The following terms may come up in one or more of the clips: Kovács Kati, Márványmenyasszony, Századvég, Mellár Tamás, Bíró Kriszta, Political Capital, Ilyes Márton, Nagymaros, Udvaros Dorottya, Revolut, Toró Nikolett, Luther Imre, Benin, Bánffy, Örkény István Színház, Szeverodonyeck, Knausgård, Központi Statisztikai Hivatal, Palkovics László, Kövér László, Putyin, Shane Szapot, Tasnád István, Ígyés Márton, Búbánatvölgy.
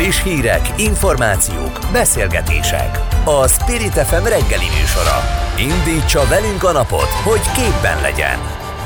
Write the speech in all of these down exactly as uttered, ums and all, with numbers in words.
Friss hírek, információk, beszélgetések. A Spirit ef em reggeli műsora. Indítsa velünk a napot, hogy képben legyen.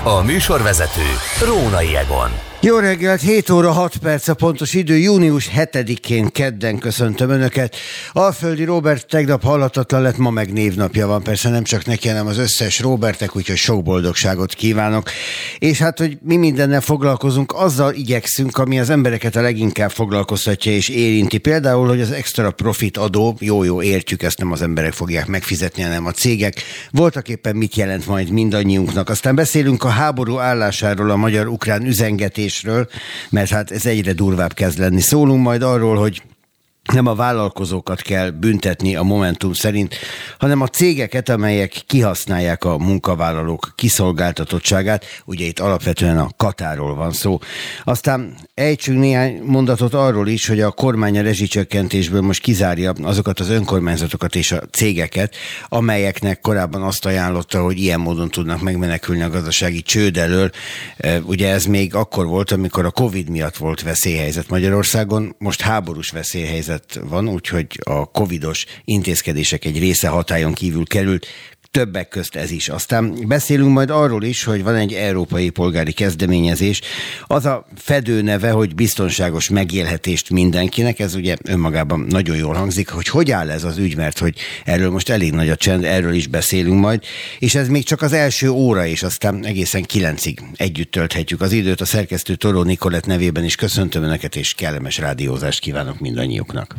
A műsorvezető Rónai Egon. Jó reggelt, hét óra hat perc a pontos idő, június hetedikén kedden köszöntöm Önöket. Alföldi Robert tegnap halhatatlan lett, ma meg névnapja van, persze nem csak neki, hanem az összes Robertek, úgyhogy sok boldogságot kívánok. És hát, hogy mi mindennel foglalkozunk, azzal igyekszünk, ami az embereket a leginkább foglalkoztatja és érinti. Például, hogy az extra profit adó, jó-jó, értjük, ezt nem az emberek fogják megfizetni, hanem a cégek. Voltak éppen mit jelent majd mindannyiunknak. Aztán beszélünk a háború állásáról, a magyar-ukrán üzengetés, mert hát ez egyre durvább kezd lenni. Szólunk majd arról, hogy nem a vállalkozókat kell büntetni a Momentum szerint, hanem a cégeket, amelyek kihasználják a munkavállalók kiszolgáltatottságát. Ugye itt alapvetően a Katáról van szó. Aztán ejtsünk néhány mondatot arról is, hogy a kormány a rezsicsökkentésből most kizárja azokat az önkormányzatokat és a cégeket, amelyeknek korábban azt ajánlotta, hogy ilyen módon tudnak megmenekülni a gazdasági csőd elől. Ugye ez még akkor volt, amikor a Covid miatt volt veszélyhelyzet Magyarországon, most háborús veszélyhelyzet van, úgyhogy a covidos intézkedések egy része hatályon kívül került, többek közt ez is. Aztán beszélünk majd arról is, hogy van egy európai polgári kezdeményezés. Az a fedőneve, hogy biztonságos megélhetést mindenkinek, ez ugye önmagában nagyon jól hangzik, hogy hogy áll ez az ügy, mert hogy erről most elég nagy a csend, erről is beszélünk majd, és ez még csak az első óra, és aztán egészen kilencig együtt tölthetjük az időt. A szerkesztő Toró Nikolett nevében is köszöntöm Önöket, és kellemes rádiózást kívánok mindannyiuknak.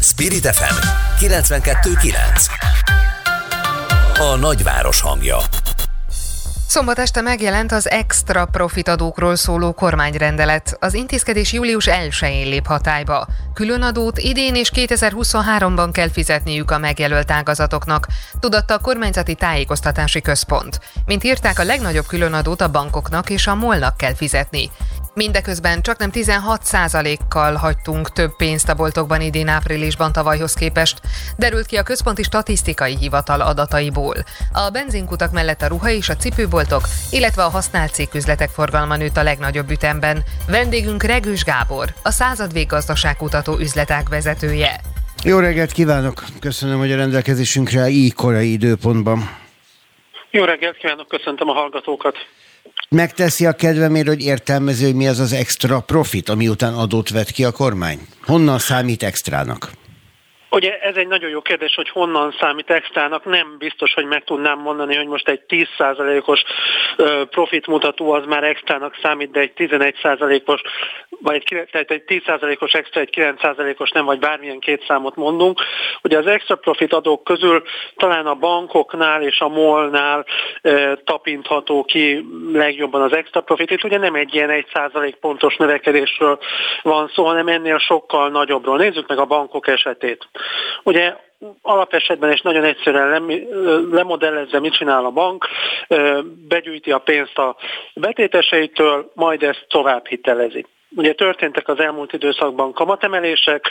Spirit ef em kilencvenkettő kilenc. A nagyváros hangja. Szombat este megjelent az extra profitadókról szóló kormányrendelet. Az intézkedés július elsején lép hatályba. Különadót idén és kétezer-huszonháromban kell fizetniük a megjelölt ágazatoknak, tudatta a kormányzati tájékoztatási központ. Mint írták, a legnagyobb különadót a bankoknak és a molnak kell fizetni. Mindeközben csaknem tizenhat százalékkal hagytunk több pénzt a boltokban idén áprilisban tavalyhoz képest, derült ki a Központi Statisztikai Hivatal adataiból. A benzinkutak mellett a ruha és a cipőboltok, illetve a használt cikküzletek forgalma nőtt a legnagyobb ütemben. Vendégünk Regős Gábor, a Századvég gazdaságkutató üzletág vezetője. Jó reggelt kívánok! Köszönöm, hogy a rendelkezésünkre így korai időpontban. Jó reggelt kívánok! Köszöntöm a hallgatókat! Megteszi a kedvemért, hogy értelmező, hogy mi az az extra profit, ami után adót vet ki a kormány? Honnan számít extrának? Ugye ez egy nagyon jó kérdés, hogy honnan számít extrának. Nem biztos, hogy meg tudnám mondani, hogy most egy tíz százalékos profitmutató az már extrának számít, de egy tizenegy százalékos, vagy egy, tehát egy tíz százalékos extra, egy kilenc százalékos nem, vagy bármilyen két számot mondunk. Ugye az extra profit adók közül talán a bankoknál és a molnál tapintható ki legjobban az extra profit. Itt ugye nem egy ilyen egy százalék pontos növekedésről van szó, hanem ennél sokkal nagyobbról. Nézzük meg a bankok esetét. Ugye alapesetben és nagyon egyszerűen lemodellezve, mit csinál a bank, begyűjti a pénzt a betéteseitől, majd ezt tovább hitelezi. Ugye történtek az elmúlt időszakban kamatemelések,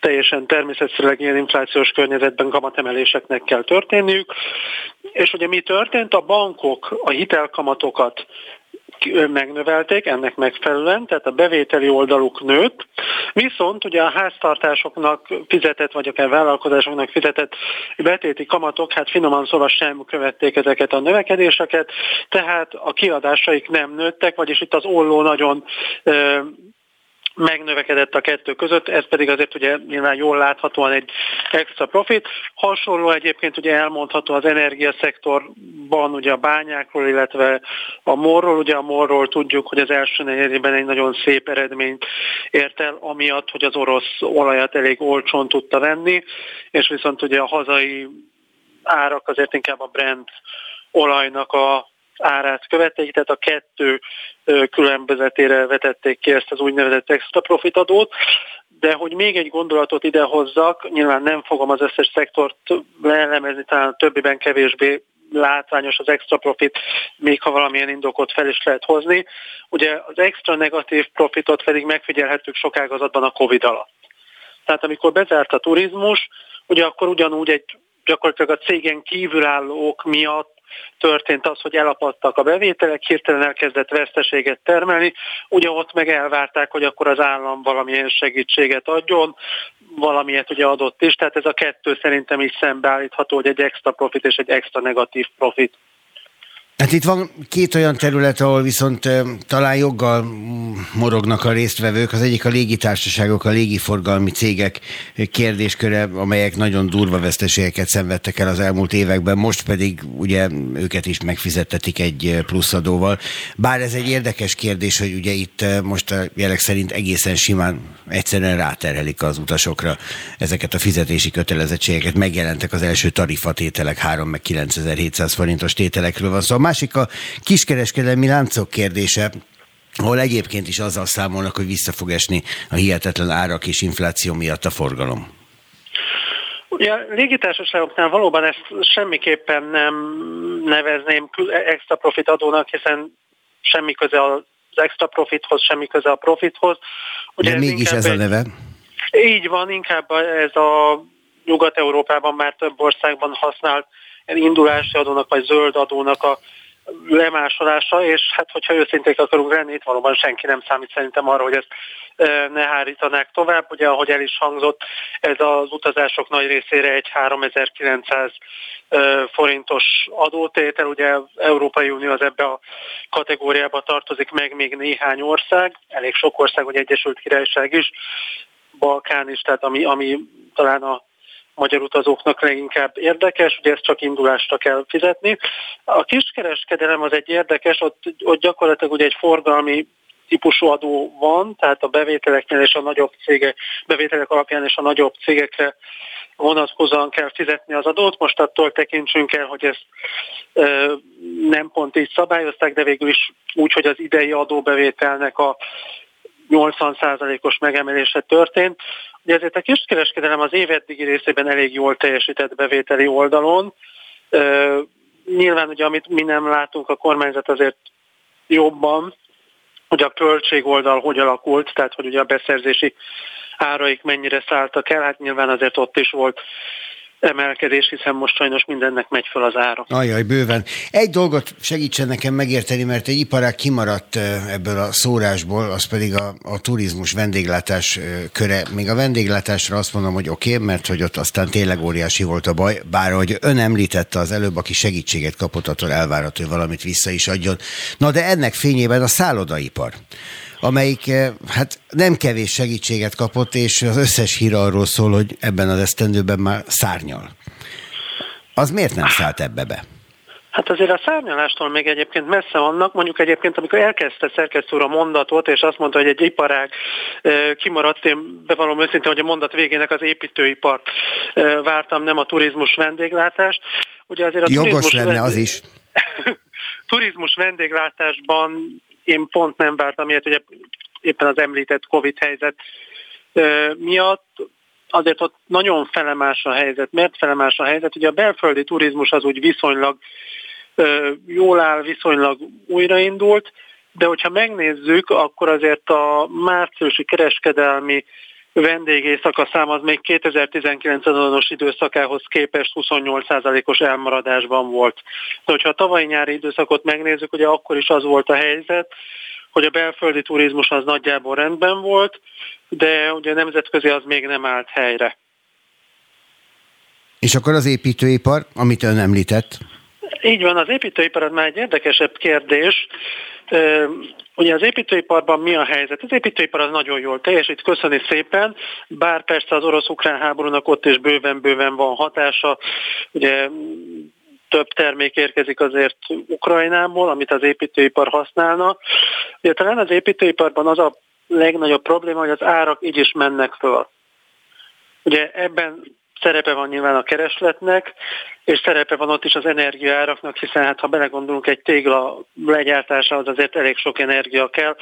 teljesen természetszerűleg ilyen inflációs környezetben kamatemeléseknek kell történniük, és ugye mi történt? A bankok a hitelkamatokat megnövelték ennek megfelelően, tehát a bevételi oldaluk nőtt, viszont ugye a háztartásoknak fizetett, vagy akár vállalkozásoknak fizetett betéti kamatok, hát finoman szóval sem követték ezeket a növekedéseket, tehát a kiadásaik nem nőttek, vagyis itt az olló nagyon ö, megnövekedett a kettő között, ez pedig azért ugye nyilván jól láthatóan egy extra profit. Hasonló egyébként ugye elmondható az energiaszektorban ugye a bányákról, illetve a morról. Ugye a morról tudjuk, hogy az első negyedében egy nagyon szép eredményt ért el, amiatt, hogy az orosz olajat elég olcsón tudta venni, és viszont ugye a hazai árak azért inkább a Brent olajnak a árát követték, tehát a kettő különbözetére vetették ki ezt az úgynevezett extra profit adót, de hogy még egy gondolatot idehozzak, nyilván nem fogom az összes szektort leelemezni, talán a többiben kevésbé látványos az extra profit, még ha valamilyen indokot fel is lehet hozni. Ugye az extra negatív profitot pedig megfigyelhettük sok ágazatban a Covid alatt. Tehát amikor bezárt a turizmus, ugye akkor ugyanúgy egy gyakorlatilag a cégen kívülállók miatt történt az, hogy elapadtak a bevételek, hirtelen elkezdett veszteséget termelni, ugye ott meg elvárták, hogy akkor az állam valamilyen segítséget adjon, valamilyet ugye adott is, tehát ez a kettő szerintem így szembeállítható, hogy egy extra profit és egy extra negatív profit. Hát itt van két olyan terület, ahol viszont talán joggal morognak a résztvevők. Az egyik a légitársaságok, a légiforgalmi cégek kérdésköre, amelyek nagyon durva veszteségeket szenvedtek el az elmúlt években, most pedig ugye őket is megfizettetik egy pluszadóval. Bár ez egy érdekes kérdés, hogy ugye itt most a jelek szerint egészen simán egyszerűen ráterhelik az utasokra ezeket a fizetési kötelezettségeket. Megjelentek az első tarifatételek, három meg kilencezer-hétszáz forintos tételekről van szó. Szóval másik a kiskereskedelmi láncok kérdése, ahol egyébként is azzal számolnak, hogy vissza fog esni a hihetetlen árak és infláció miatt a forgalom. Ugye a légitársaságoknál valóban ezt semmiképpen nem nevezném extra profit adónak, hiszen semmi köze az extra profithoz, semmi köze a profithoz. Ugye De ez mégis ez a neve? Egy, így van, inkább ez a Nyugat-Európában már több országban használt indulási adónak, vagy zöld adónak a lemásolása, és hát hogyha őszinték akarunk lenni, itt valóban senki nem számít szerintem arra, hogy ezt ne hárítanák tovább. Ugye, ahogy el is hangzott, ez az utazások nagy részére egy háromezer-kilencszáz forintos adótétel, ugye Európai Unió az ebbe a kategóriába tartozik, meg még néhány ország, elég sok ország, ugye Egyesült Királyság is, Balkán is, tehát ami, ami talán a magyar utazóknak leginkább érdekes, ugye ezt csak indulásra kell fizetni. A kiskereskedelem az egy érdekes, ott, ott gyakorlatilag ugye egy forgalmi típusú adó van, tehát a bevételeknél és a nagyobb cégek, bevételek alapján és a nagyobb cégekre vonatkozóan kell fizetni az adót. Most attól tekintsünk el, hogy ezt ö, nem pont így szabályozták, de végül is úgy, hogy az idei adóbevételnek a nyolcvan százalékos megemelése történt. Ugye ezért a kiskereskedelem az év eddigi részében elég jól teljesített bevételi oldalon. Üh, nyilván ugye amit mi nem látunk, a kormányzat azért jobban, hogy a költség oldal hogy alakult, tehát hogy ugye a beszerzési áraik mennyire szálltak el, hát nyilván azért ott is volt emelkedés, hiszen most sajnos mindennek megy föl az ára. Ajaj, bőven. Egy dolgot segítsen nekem megérteni, mert egy iparág kimaradt ebből a szórásból, az pedig a, a turizmus, vendéglátás köre. Még a vendéglátásra azt mondom, hogy oké, okay, mert hogy ott aztán tényleg óriási volt a baj, bár ahogy ön említette az előbb, aki segítséget kapott, attól elvárható, hogy valamit vissza is adjon. Na de ennek fényében a szállodaipar, amelyik hát nem kevés segítséget kapott, és az összes hír arról szól, hogy ebben az esztendőben már szárnyal. Az miért nem szállt ebbe be? Hát azért a szárnyalástól még egyébként messze vannak, mondjuk egyébként, amikor elkezdte szerkesztő úr a mondatot, és azt mondta, hogy egy iparág kimaradt, én bevallom őszintén, hogy a mondat végének az építőipart vártam, nem a turizmus vendéglátást. Ugye azért a jogos lenne vendég... az is. Turizmus vendéglátásban én pont nem vártam ilyet, ugye éppen az említett Covid helyzet miatt, azért ott nagyon felemás a helyzet. Mert felemás a helyzet? Ugye a belföldi turizmus az úgy viszonylag jól áll, viszonylag újraindult, de hogyha megnézzük, akkor azért a márciusi kereskedelmi vendégéjszaka szám az még kétezer-tizenkilenc azonos időszakához képest huszonnyolc százalékos elmaradásban volt. De hogyha a tavalyi nyári időszakot megnézzük, ugye akkor is az volt a helyzet, hogy a belföldi turizmus az nagyjából rendben volt, de ugye a nemzetközi az még nem állt helyre. És akkor az építőipar, amit ön említett? Így van, az építőipar az már egy érdekesebb kérdés. Ugye az építőiparban mi a helyzet? Az építőipar az nagyon jól teljesít, köszöni szépen, bár persze az orosz-ukrán háborúnak ott is bőven-bőven van hatása. Ugye több termék érkezik azért Ukrajnából, amit az építőipar használna. Ugye talán az építőiparban az a legnagyobb probléma, hogy az árak így is mennek föl. Ugye ebben szerepe van nyilván a keresletnek, és szerepe van ott is az energiaáraknak, hiszen hát ha belegondolunk, egy tégla legyártása az azért elég sok energia kell,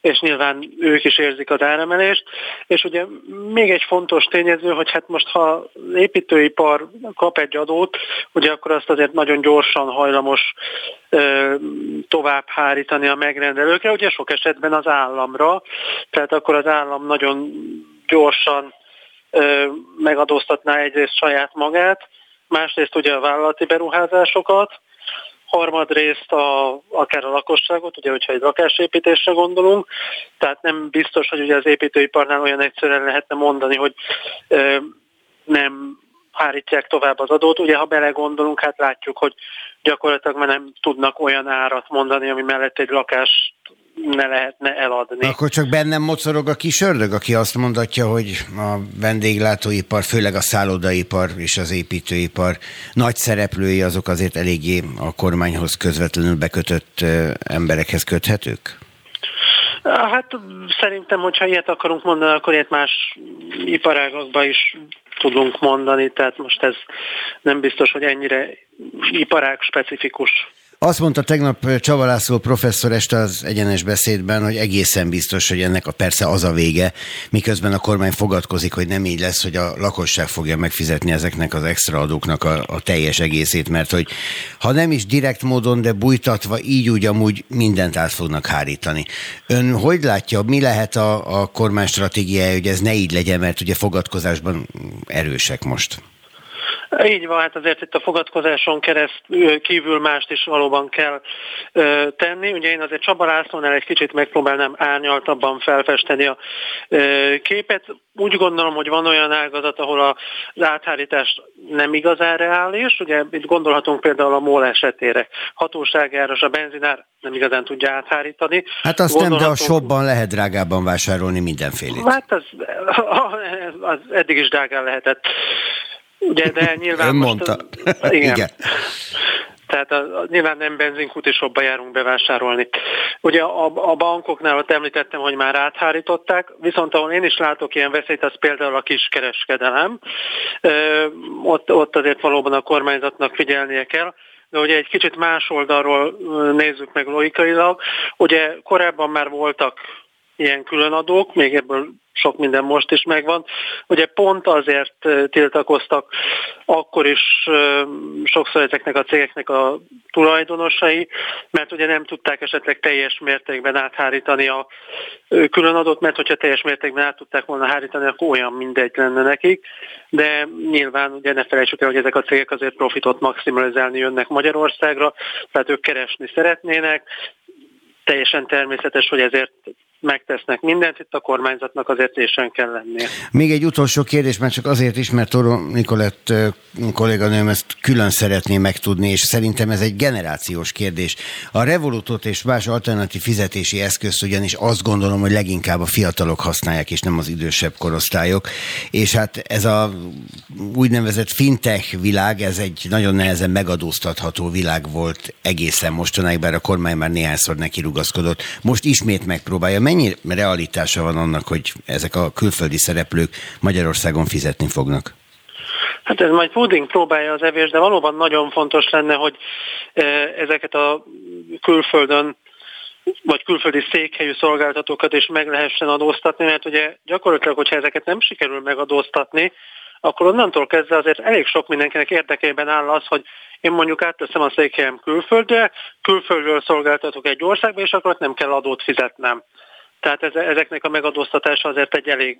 és nyilván ők is érzik az áremelést. És ugye még egy fontos tényező, hogy hát most ha építőipar kap egy adót, ugye akkor azt azért nagyon gyorsan hajlamos tovább hárítani a megrendelőkre, ugye sok esetben az államra, tehát akkor az állam nagyon gyorsan megadóztatná egyrészt saját magát, másrészt ugye a vállalati beruházásokat, harmadrészt a, akár a lakosságot, ugye, hogyha egy lakásépítésre gondolunk, tehát nem biztos, hogy ugye az építőiparnál olyan egyszerűen lehetne mondani, hogy ö, nem hárítják tovább az adót. Ugye, ha belegondolunk, hát látjuk, hogy gyakorlatilag már nem tudnak olyan árat mondani, ami mellett egy lakást ne lehetne eladni. Akkor csak bennem mocorog a kis ördög, aki azt mondatja, hogy a vendéglátóipar, főleg a szállodaipar és az építőipar nagy szereplői azok azért eléggé a kormányhoz közvetlenül bekötött emberekhez köthetők? Hát szerintem, hogyha ilyet akarunk mondani, akkor ilyet más iparágakban is tudunk mondani, tehát most ez nem biztos, hogy ennyire iparág specifikus. Azt mondta tegnap Csaba László professzor este az Egyenes Beszédben, hogy egészen biztos, hogy ennek a persze az a vége, miközben a kormány fogadkozik, hogy nem így lesz, hogy a lakosság fogja megfizetni ezeknek az extra adóknak a, a teljes egészét, mert hogy ha nem is direkt módon, de bújtatva így úgy amúgy mindent át fognak hárítani. Ön hogy látja, mi lehet a, a kormány stratégiája, hogy ez ne így legyen, mert ugye fogadkozásban erősek most? Így van, hát azért itt a fogadkozáson kereszt kívül mást is valóban kell ö, tenni. Ugye én azért Csaba Lászlónál egy kicsit megpróbálnám árnyaltabban felfesteni a ö, képet. Úgy gondolom, hogy van olyan ágazat, ahol az áthárítás nem igazán reális. Ugye itt gondolhatunk például a MOL esetére. Hatóságáros a benzinár nem igazán tudja áthárítani. Hát azt nem, de a shopban lehet drágában vásárolni mindenfélét. Hát az, az eddig is drágán lehetett. Ugye, de nyilván mondta. Most, igen. igen. Tehát a, a, nyilván nem benzinkút és hobba járunk bevásárolni. Ugye a, a bankoknál ott említettem, hogy már áthárították, viszont ahol én is látok ilyen veszélyt, az például a kiskereskedelem. Ö, ott, ott azért valóban a kormányzatnak figyelnie kell. De ugye egy kicsit más oldalról nézzük meg logikailag. Ugye korábban már voltak ilyen különadók, még ebből sok minden most is megvan. Ugye pont azért tiltakoztak akkor is sokszor ezeknek a cégeknek a tulajdonosai, mert ugye nem tudták esetleg teljes mértékben áthárítani a különadót, mert hogyha teljes mértékben át tudták volna hárítani, akkor olyan mindegy lenne nekik. De nyilván ugye ne felejtsük el, hogy ezek a cégek azért profitot maximalizálni jönnek Magyarországra, tehát ők keresni szeretnének. Teljesen természetes, hogy ezért megtesznek mindent, itt a kormányzatnak azért ésen kell lennie. Még egy utolsó kérdés, már csak azért is, mert Toró Nikolett kolléganőm ezt külön szeretné megtudni, és szerintem ez egy generációs kérdés. A Revolutot és más alternatív fizetési eszközt ugyanis azt gondolom, hogy leginkább a fiatalok használják, és nem az idősebb korosztályok. És hát ez a úgynevezett fintech világ, ez egy nagyon nehezen megadóztatható világ volt egészen mostanáig, bár a kormány már néhányszor neki rugaszkodott. Most ismét megpróbálja. Mennyi realitása van annak, hogy ezek a külföldi szereplők Magyarországon fizetni fognak? Hát ez majd puding próbálja az evés, de valóban nagyon fontos lenne, hogy ezeket a külföldön vagy külföldi székhelyű szolgáltatókat is meg lehessen adóztatni, mert ugye gyakorlatilag, hogyha ezeket nem sikerül megadóztatni, akkor onnantól kezdve azért elég sok mindenkinek érdekében áll az, hogy én mondjuk átteszem a székhelyem külföldre, külföldről szolgáltatok egy országba, és akkor nem kell adót fizetnem. Tehát ezeknek a megadóztatása azért egy elég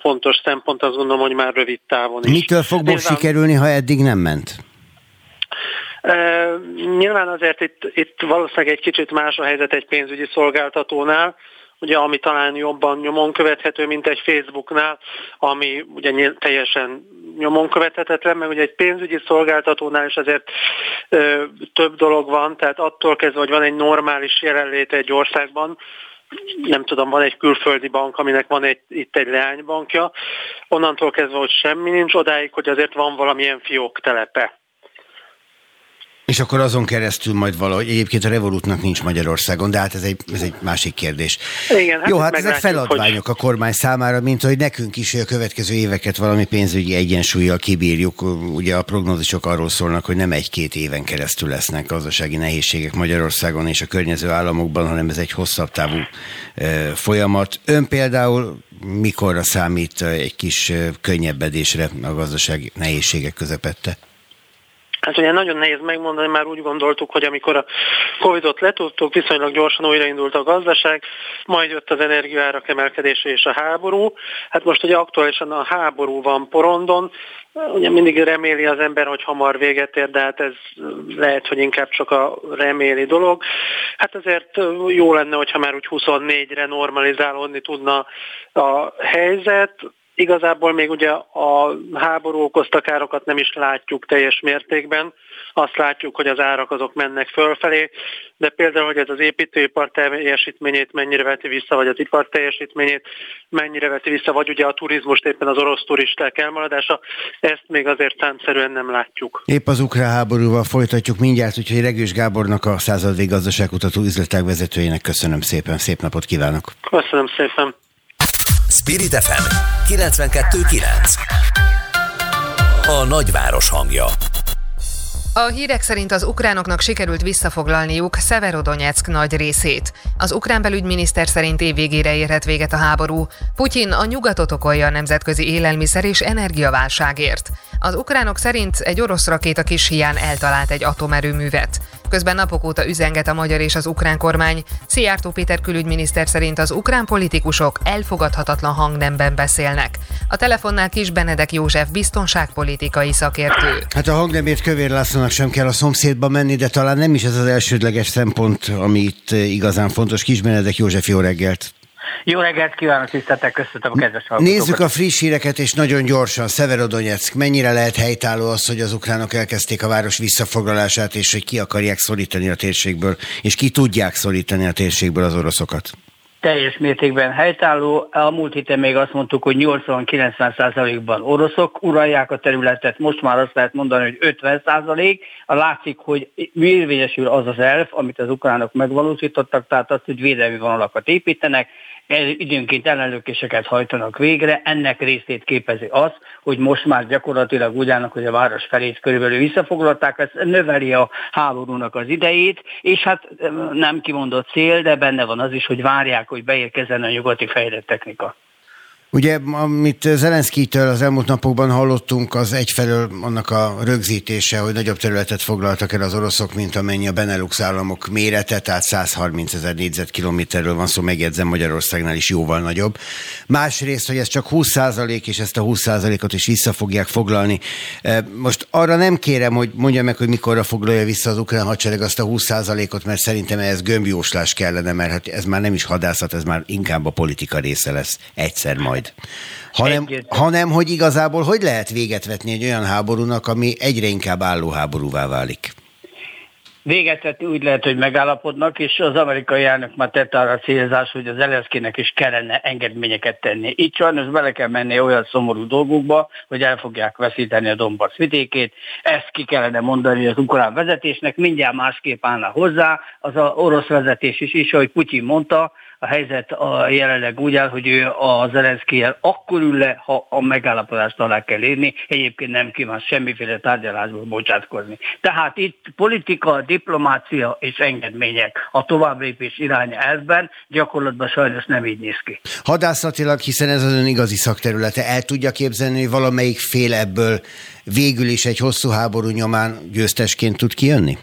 fontos szempont, azt gondolom, hogy már rövid távon is. Mitől fog most nyilván sikerülni, ha eddig nem ment? E, nyilván azért itt, itt valószínűleg egy kicsit más a helyzet egy pénzügyi szolgáltatónál, ugye, ami talán jobban nyomon követhető, mint egy Facebooknál, ami ugye teljesen nyomon követhetetlen, mert ugye egy pénzügyi szolgáltatónál is azért ö, több dolog van, tehát attól kezdve, hogy van egy normális jelenlét egy országban, nem tudom, van egy külföldi bank, aminek van egy, itt egy leánybankja, onnantól kezdve, hogy semmi nincs, odáig, hogy azért van valamilyen fiók telepe. És akkor azon keresztül majd valahogy, egyébként a Revolutnak nincs Magyarországon, de hát ez egy, ez egy másik kérdés. Igen, hát jó, hát ezek feladványok hogy... a kormány számára, mint hogy nekünk is, hogy a következő éveket valami pénzügyi egyensúllyal kibírjuk. Ugye a prognózisok arról szólnak, hogy nem egy-két éven keresztül lesznek gazdasági nehézségek Magyarországon és a környező államokban, hanem ez egy hosszabb távú folyamat. Ön például mikorra számít egy kis könnyebbedésre a gazdasági nehézségek közepette? Hát ugye nagyon nehéz megmondani, már úgy gondoltuk, hogy amikor a Covidot letudtuk, viszonylag gyorsan újraindult a gazdaság, majd jött az energiaárak emelkedése és a háború. Hát most ugye aktuálisan a háború van porondon, ugye mindig reméli az ember, hogy hamar véget ér, de hát ez lehet, hogy inkább csak a reméli dolog. Hát ezért jó lenne, hogyha már úgy huszonnégyre normalizálódni tudna a helyzet. Igazából még ugye a háború okozta károkat nem is látjuk teljes mértékben. Azt látjuk, hogy az árak azok mennek fölfelé, de például, hogy ez az építőipar teljesítményét mennyire veti vissza, vagy az ipar teljesítményét mennyire veti vissza, vagy ugye a turizmust, éppen az orosz turisták elmaradása, ezt még azért számszerűen nem látjuk. Épp az ukrán háborúval folytatjuk mindjárt, úgyhogy Regős Gábornak, a Századvég gazdaságkutató üzletág vezetőjének köszönöm szépen, szép napot kívánok! Köszönöm szépen! Spirit ef em kilencvenkettő kilenc. A nagyváros hangja. A hírek szerint az ukránoknak sikerült visszafoglalniuk Szeverodonyeck nagy részét. Az ukrán belügyminiszter szerint évvégére érhet véget a háború. Putyin a nyugatot okolja a nemzetközi élelmiszer és energiaválságért. Az ukránok szerint egy orosz rakéta kis híján eltalált egy atomerőművet. Közben napok óta üzenget a magyar és az ukrán kormány. Szijjártó Péter külügyminiszter szerint az ukrán politikusok elfogadhatatlan hangnemben beszélnek. A telefonnál Kis Benedek József biztonságpolitikai szakértő. Hát a hangnemért Kövér Lászlónak sem kell a szomszédba menni, de talán nem is ez az elsődleges szempont, ami itt igazán fontos. Kis Benedek József, jó reggelt! Jó reggelt kívánok, tiszteltek, köszöntöm a kedves hallgatókat. Nézzük a friss híreket, és nagyon gyorsan. Szeverodonyeck, mennyire lehet helytálló az, hogy az ukránok elkezdték a város visszafoglalását, és hogy ki akarják szorítani a térségből, és ki tudják szorítani a térségből az oroszokat? Teljes mértékben helytálló. A múlt héten még azt mondtuk, hogy nyolcvan-kilencven százalékban oroszok uralják a területet, most már azt lehet mondani, hogy ötven százalék. Látszik, hogy érvényesül az az elv, amit az ukránok megvalósítottak, tehát azt, hogy védelmi vonalakat építenek, időnként ellenlökéseket hajtanak végre, ennek részét képezi az, hogy most már gyakorlatilag úgy állnak, hogy a város felét körülbelül visszafoglalták, ez növeli a háborúnak az idejét, és hát nem kimondott cél, de benne van az is, hogy várják, hogy beérkezzen a nyugati fejlett technika. Ugye, amit Zelenszkijtől az elmúlt napokban hallottunk, az egyfelől annak a rögzítése, hogy nagyobb területet foglaltak el az oroszok, mint amennyi a Benelux államok mérete, tehát százharmincezer négyzetkilométerről van szó, megjegyzem, Magyarországnál is jóval nagyobb. Másrészt, hogy ez csak húsz százalék, és ezt a húsz százalékot is vissza fogják foglalni. Most arra nem kérem, hogy mondja meg, hogy mikorra foglalja vissza az ukrán hadsereg azt a húsz százalékot, mert szerintem ez gömbjóslás kellene, mert ez már nem is hadászat, ez már inkább a politika része lesz egyszer majd. Hanem, hanem, hogy igazából hogy lehet véget vetni egy olyan háborúnak, ami egyre inkább álló háborúvá válik? Véget vetni úgy lehet, hogy megállapodnak, és az amerikai elnök már tett arra a célzás, hogy az Zelenszkijnek is kellene engedményeket tenni. Így sajnos bele kell menni olyan szomorú dolgokba, hogy el fogják veszíteni a Dombasz vidékét. Ezt ki kellene mondani az ukrán vezetésnek, mindjárt másképp állna hozzá. Az a orosz vezetés is is, ahogy Putyin mondta, a helyzet a jelenleg úgy áll, hogy ő a Zelenszkijjel akkor ül le, ha a megállapodást alá kell érni, egyébként nem kíván semmiféle tárgyalásból bocsátkozni. Tehát itt politika, diplomácia és engedmények a továbblépés iránya elvben, gyakorlatban sajnos nem így néz ki. Hadászatilag, hiszen ez az ön igazi szakterülete, el tudja képzelni, hogy valamelyik fél ebből végül is egy hosszú háború nyomán győztesként tud kijönni?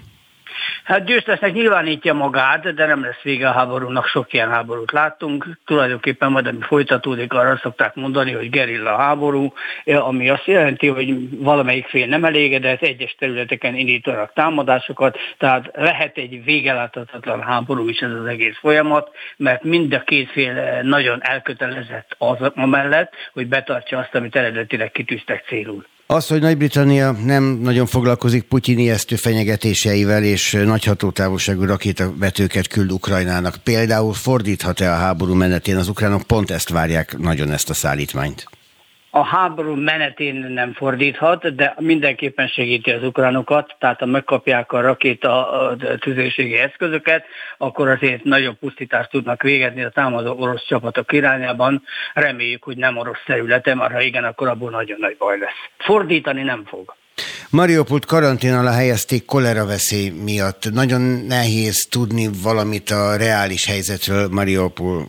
Hát győztesnek nyilvánítja magát, de nem lesz vége a háborúnak, sok ilyen háborút láttunk. Tulajdonképpen majd, ami folytatódik, arra szokták mondani, hogy gerilla háború, ami azt jelenti, hogy valamelyik fél nem elégedett, egyes területeken indítanak támadásokat, tehát lehet egy végeláthatatlan háború is ez az egész folyamat, mert mind a két fél nagyon elkötelezett az amellett, hogy betartja azt, amit eredetileg kitűztek célul. Az, hogy Nagy-Britannia nem nagyon foglalkozik Putyin ijesztő fenyegetéseivel és nagy hatótávolságú rakétavetőket küld Ukrajnának, például fordíthat-e a háború menetén? Az ukránok pont ezt várják, nagyon ezt a szállítmányt. A háború menetén nem fordíthat, de mindenképpen segíti az ukránokat, tehát ha megkapják a rakéta tüzérségi eszközöket, akkor azért nagyobb pusztítást tudnak végezni a támadó orosz csapatok irányában. Reméljük, hogy nem orosz területen, mert ha igen, akkor abból nagyon nagy baj lesz. Fordítani nem fog. Mariupolt karantén alá helyezték kolera veszély miatt. Nagyon nehéz tudni valamit a reális helyzetről Mariupol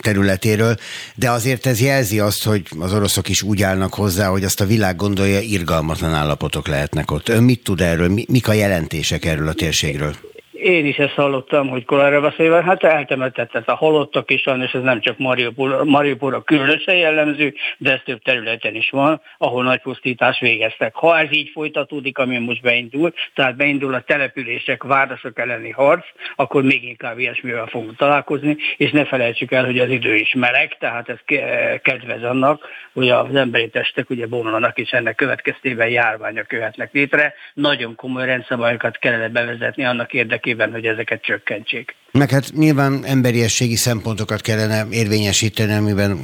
területéről, de azért ez jelzi azt, hogy az oroszok is úgy állnak hozzá, hogy azt a világ gondolja, irgalmatlan állapotok lehetnek ott. Ön mit tud erről? Mik a jelentések erről a térségről? Én is ezt hallottam, hogy kolera veszély van, hát eltemetett ez a halottak is, sajnos ez nem csak Mariupolra különösen jellemző, de ez több területen is van, ahol nagy pusztítást végeztek. Ha ez így folytatódik, ami most beindul, tehát beindul a települések, városok elleni harc, akkor még inkább ilyesmivel fogunk találkozni, és ne felejtsük el, hogy az idő is meleg, tehát ez kedvez annak, hogy az emberi testek ugye bomlanak, és ennek következtében járványok jöhetnek létre. Nagyon komoly rendszabályokat kellene bevezetni annak érdekében, hogy ezeket csökkentsék. Meg hát nyilván emberiességi szempontokat kellene érvényesíteni, amiben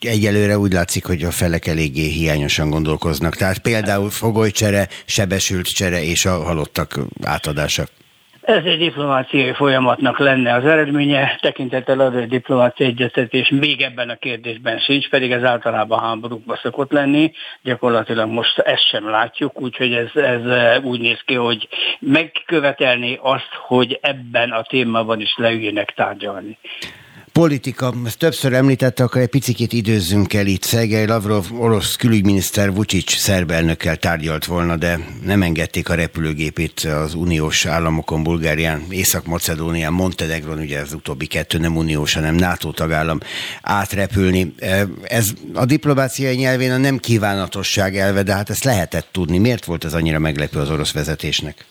egyelőre úgy látszik, hogy a felek eléggé hiányosan gondolkoznak. Tehát például fogolycsere, sebesült csere és a halottak átadása. Ez egy diplomáciai folyamatnak lenne az eredménye, tekintettel arra, hogy diplomáciai egyeztetés még ebben a kérdésben sincs, pedig ez általában háborúkban szokott lenni, gyakorlatilag most ezt sem látjuk, úgyhogy ez, ez úgy néz ki, hogy megkövetelni azt, hogy ebben a témában is leüljenek tárgyalni. Politika, ezt többször említette, akkor egy picikét időzzünk el itt. Szergej Lavrov orosz külügyminiszter Vučić szerb elnökkel tárgyalt volna, de nem engedték a repülőgépét az uniós államokon, Bulgárián, Észak-Macedónián, Montenegron, ugye az utóbbi kettő nem uniós, hanem NATO tagállam, átrepülni. Ez a diplomáciai nyelvén a nem kívánatosság elve, de hát ezt lehetett tudni. Miért volt ez annyira meglepő az orosz vezetésnek?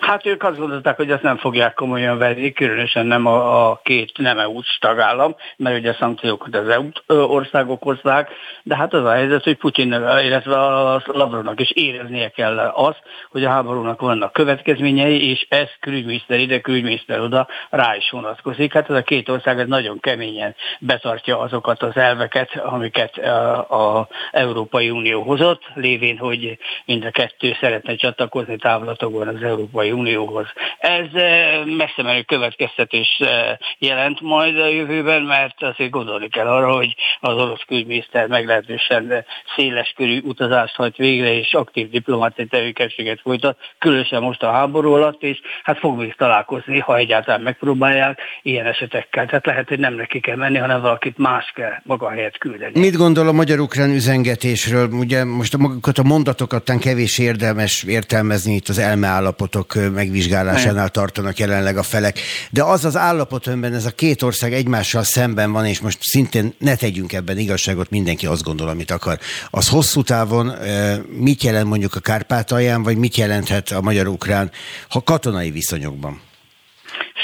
Hát ők azt gondolták, hogy ezt nem fogják komolyan venni, különösen nem a, a két nem é u-s tagállam, mert ugye a szankciókat az é u országok hozzák, de hát az a helyzet, hogy Putyin, illetve a Lavrovnak is éreznie kell azt, hogy a háborúnak vannak következményei, és ez külügyminiszter ide, külügyminiszter oda rá is vonatkozik. Hát ez a két ország ez nagyon keményen betartja azokat az elveket, amiket az Európai Unió hozott, lévén, hogy mind a kettő szeretne csatlakozni távlatokban az Európai Unióhoz. Ez messze menő következtetés jelent majd a jövőben, mert azért gondolni kell arra, hogy az orosz külügyminiszter meglehetősen széles körű utazást hajt végre, és aktív diplomáciai tevékenységet folytat, különösen most a háború alatt, és hát fog még találkozni, ha egyáltalán megpróbálják ilyen esetekkel. Tehát lehet, hogy nem neki kell menni, hanem valakit más kell maga helyett küldeni. Mit gondol a magyar-ukrán üzengetésről? Ugye most magukat a mondatokat tán kevés érdemes értelmezni, itt az elmeállapotok megvizsgálásánál tartanak jelenleg a felek. De az az állapot önben, ez a két ország egymással szemben van, és most szintén ne tegyünk ebben igazságot, mindenki azt gondol, amit akar. Az hosszú távon mit jelent mondjuk a Kárpátalján, vagy mit jelenthet a magyar-ukrán ha katonai viszonyokban?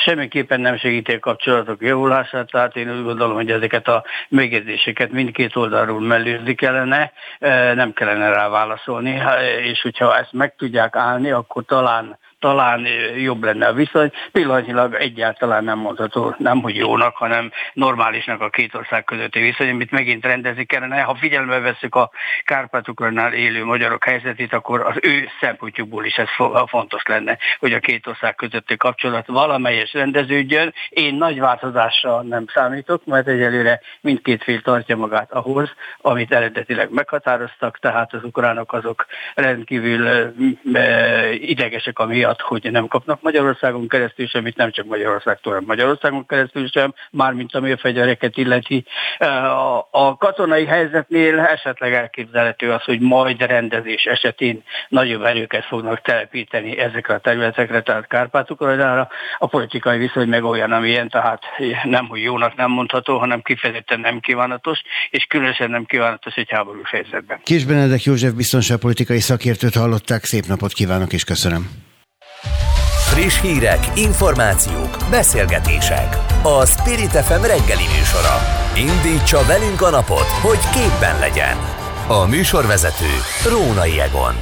Semmiképpen nem segíti a kapcsolatok javulását, tehát én úgy gondolom, hogy ezeket a megjegyzéseket mindkét oldalról mellőzni kellene, nem kellene rá válaszolni, és hogyha ezt meg tudják állni, akkor talán talán jobb lenne a viszony. Pillanatilag egyáltalán nem mondható, nem hogy jónak, hanem normálisnak a két ország közötti viszony, amit megint rendezni kellene. Ha figyelembe veszük a Kárpát-Ukránnál élő magyarok helyzetét, akkor az ő szempontjukból is ez fontos lenne, hogy a két ország közötti kapcsolat valamelyes rendeződjön. Én nagy változásra nem számítok, mert egyelőre mindkét fél tartja magát ahhoz, amit eredetileg meghatároztak, tehát az ukránok azok rendkívül idegesek, ami hogy nem kapnak Magyarországon keresztül sem, itt nem csak Magyarországtól, hanem Magyarországon keresztül sem, mármint a műfegyvereket illeti. A katonai helyzetnél esetleg elképzelhető az, hogy majd rendezés esetén nagyobb erőket fognak telepíteni ezekre a területekre, tehát Kárpát-Ukrajnára. A politikai viszony meg olyan, amilyen, tehát nem, hogy jónak nem mondható, hanem kifejezetten nem kívánatos, és különösen nem kívánatos egy háborús helyzetben. Kis Benedek József biztonságpolitikai szakértőt hallották, szép napot kívánok és köszönöm. Friss hírek, információk, beszélgetések. A Spirit ef em reggeli műsora. Indítsa velünk a napot, hogy képben legyen. A műsorvezető Rónai Egon.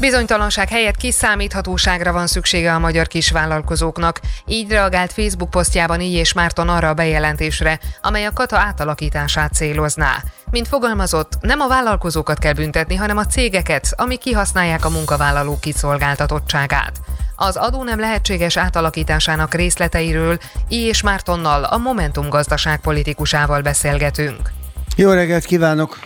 Bizonytalanság helyett kiszámíthatóságra van szüksége a magyar kisvállalkozóknak. Így reagált Facebook posztjában Ígyés Márton arra a bejelentésre, amely a kata átalakítását célozná. Mint fogalmazott, nem a vállalkozókat kell büntetni, hanem a cégeket, amik kihasználják a munkavállalók kiszolgáltatottságát. Az adó nem lehetséges átalakításának részleteiről Ígyés Mártonnal, a Momentum gazdaságpolitikusával beszélgetünk. Jó reggelt kívánok!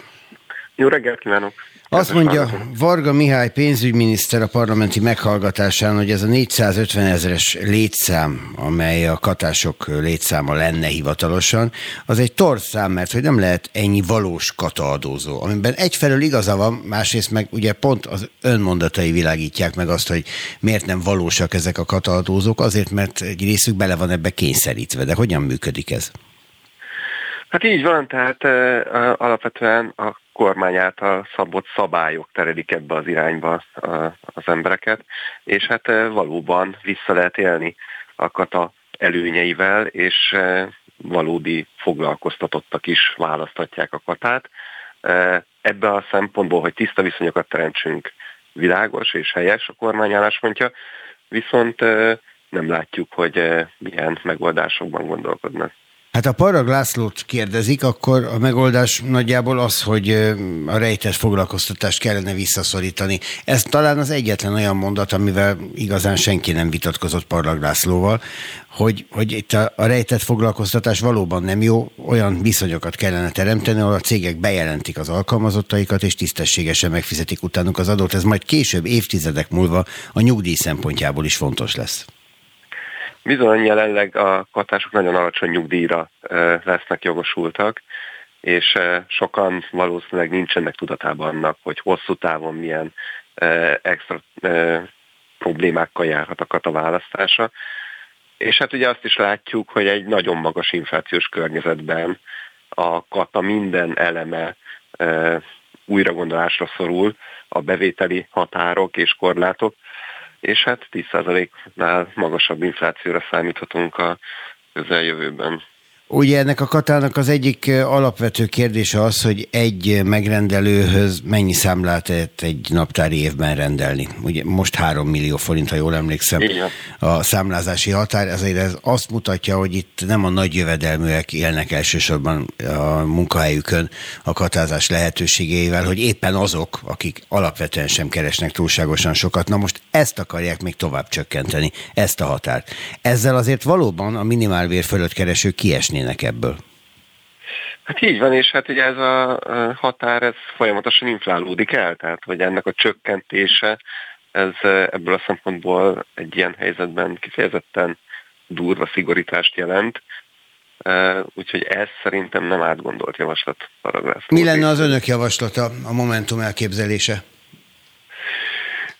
Jó reggelt kívánok! Azt mondja Varga Mihály pénzügyminiszter a parlamenti meghallgatásán, hogy ez a négyszázötven ezeres létszám, amely a katások létszáma lenne hivatalosan, az egy torszám, mert hogy nem lehet ennyi valós kataadózó, amiben egyfelől igaza van, másrészt meg ugye pont az önmondatai világítják meg azt, hogy miért nem valósak ezek a kataadózók, azért, mert egy részük bele van ebbe kényszerítve. De hogyan működik ez? Hát így van, tehát uh, alapvetően a kormány által szabott szabályok terelik ebbe az irányba az embereket, és hát valóban vissza lehet élni a kata előnyeivel, és valódi foglalkoztatottak is választhatják a katát. Ebben a szempontból, hogy tiszta viszonyokat teremtsünk, világos és helyes a kormány álláspontja, viszont nem látjuk, hogy milyen megoldásokban gondolkodnak. Hát ha Parag Lászlót kérdezik, akkor a megoldás nagyjából az, hogy a rejtett foglalkoztatást kellene visszaszorítani. Ez talán az egyetlen olyan mondat, amivel igazán senki nem vitatkozott Parag Lászlóval, hogy, hogy itt a, a rejtett foglalkoztatás valóban nem jó, olyan viszonyokat kellene teremteni, ahol a cégek bejelentik az alkalmazottaikat, és tisztességesen megfizetik utánuk az adót. Ez majd később, évtizedek múlva a nyugdíj szempontjából is fontos lesz. Bizony jelenleg a katások nagyon alacsony nyugdíjra lesznek jogosultak, és sokan valószínűleg nincsenek tudatában annak, hogy hosszú távon milyen extra problémákkal járhat a kata választása. És hát ugye azt is látjuk, hogy egy nagyon magas inflációs környezetben a kata minden eleme újragondolásra szorul, a bevételi határok és korlátok, és hát tíz százaléknál magasabb inflációra számíthatunk a közeljövőben. Ugye ennek a katának az egyik alapvető kérdése az, hogy egy megrendelőhöz mennyi számlát lehet egy naptári évben rendelni. Ugye most három millió forint, ha jól emlékszem, a számlázási határ, ezért ez azt mutatja, hogy itt nem a nagy jövedelműek élnek elsősorban a munkahelyükön a katázás lehetőségeivel, hogy éppen azok, akik alapvetően sem keresnek túlságosan sokat. Na most ezt akarják még tovább csökkenteni, ezt a határt. Ezzel azért valóban a minimálbér fölött keresők kiesnek ebből. Hát így van, és hát ugye ez a határ ez folyamatosan inflálódik el, tehát hogy ennek a csökkentése ez ebből a szempontból egy ilyen helyzetben kifejezetten durva szigorítást jelent, úgyhogy ez szerintem nem átgondolt javaslat. Mi lenne az önök javaslata, a Momentum elképzelése?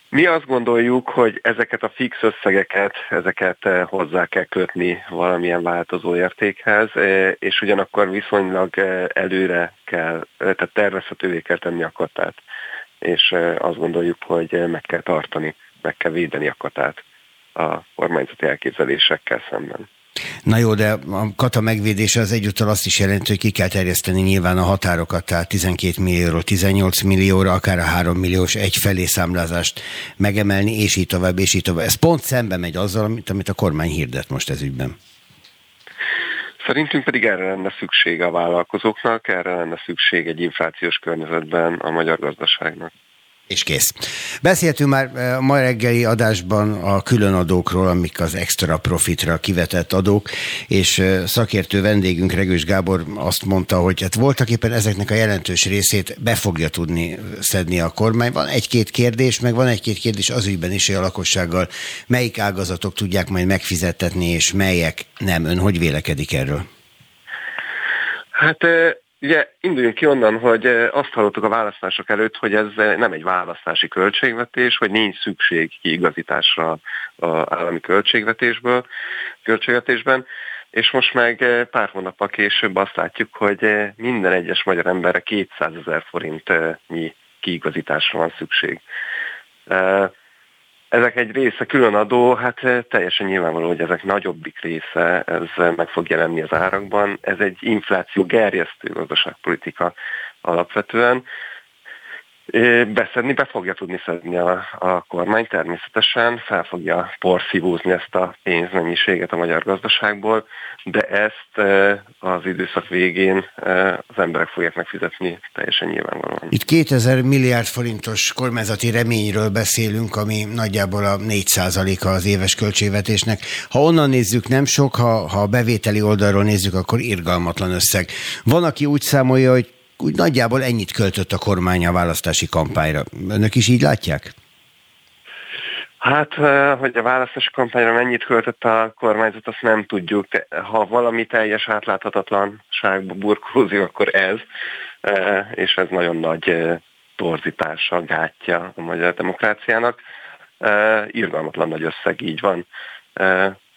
Mi azt gondoljuk, hogy ezeket a fix összegeket, ezeket hozzá kell kötni valamilyen változó értékhez, és ugyanakkor viszonylag előre kell, tehát tervezhetővé kell tenni a katát. És azt gondoljuk, hogy meg kell tartani, meg kell védeni a katát a kormányzati elképzelésekkel szemben. Na jó, de a kata megvédése az egyúttal azt is jelenti, hogy ki kell terjeszteni nyilván a határokat, tehát tizenkét millióról tizennyolc millióra, akár a három milliós egyfelé számlázást megemelni, és így tovább, és így tovább. Ez pont szembe megy azzal, amit, amit a kormány hirdet most ez ügyben. Szerintünk pedig erre lenne szüksége a vállalkozóknak, erre lenne szükség egy inflációs környezetben a magyar gazdaságnak. És kész. Beszéltünk már ma reggeli adásban a különadókról, amik az extra profitra kivetett adók, és szakértő vendégünk Regős Gábor azt mondta, hogy hát voltak éppen ezeknek a jelentős részét be fogja tudni szedni a kormány. Van egy-két kérdés, meg van egy-két kérdés az ügyben is, hogy a lakossággal melyik ágazatok tudják majd megfizettetni, és melyek nem. Ön hogy vélekedik erről? Hát... Ugye induljunk ki onnan, hogy azt hallottuk a választások előtt, hogy ez nem egy választási költségvetés, hogy nincs szükség kiigazításra az állami költségvetésből, költségvetésben, és most meg pár hónappal később azt látjuk, hogy minden egyes magyar emberre kétszázezer forintnyi kiigazításra van szükség. Ezek egy része különadó, hát teljesen nyilvánvaló, hogy ezek nagyobbik része, ez meg fog jelenni az árakban. Ez egy infláció gerjesztő gazdaságpolitika alapvetően. Beszedni, be fogja tudni szedni a, a kormány természetesen, fel fogja porszívózni ezt a pénzmennyiséget a magyar gazdaságból, de ezt az időszak végén az emberek fogják megfizetni teljesen nyilvánvalóan. Itt kétezer milliárd forintos kormányzati reményről beszélünk, ami nagyjából a négy százaléka az éves költségvetésnek. Ha onnan nézzük, nem sok, ha, ha a bevételi oldalról nézzük, akkor irgalmatlan összeg. Van, aki úgy számolja, hogy úgy nagyjából ennyit költött a kormány a választási kampányra. Önök is így látják? Hát, hogy a választási kampányra mennyit költött a kormányzat, azt nem tudjuk. Ha valami teljes átláthatatlanságba burkolózik, akkor ez, és ez nagyon nagy torzítása, gátja a magyar demokráciának. Irgalmatlan nagy összeg, így van.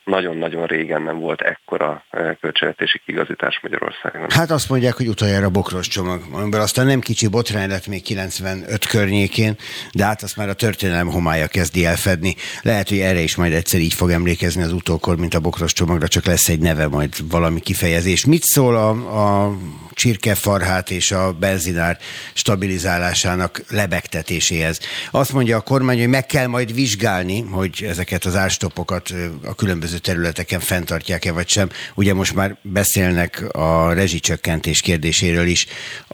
Nagyon-nagyon régen nem volt ekkora költségvetési kiigazítás Magyarországon. Hát azt mondják, hogy utoljára bokros csomag, amiben aztán nem kicsi botrány lett még kilencvenöt környékén, de hát azt már a történelem homája kezdi elfedni. Lehet, hogy erre is majd egyszer így fog emlékezni az utókor, mint a bokros csomagra, csak lesz egy neve, majd valami kifejezés. Mit szól a, a csirkefarhát és a benzinár stabilizálásának lebegtetéséhez? Azt mondja a kormány, hogy meg kell majd vizsgálni, hogy ezeket az árstopokat a különböző területeken fenntartják-e vagy sem. Ugye most már beszélnek a rezsicsökkentés kérdéséről is.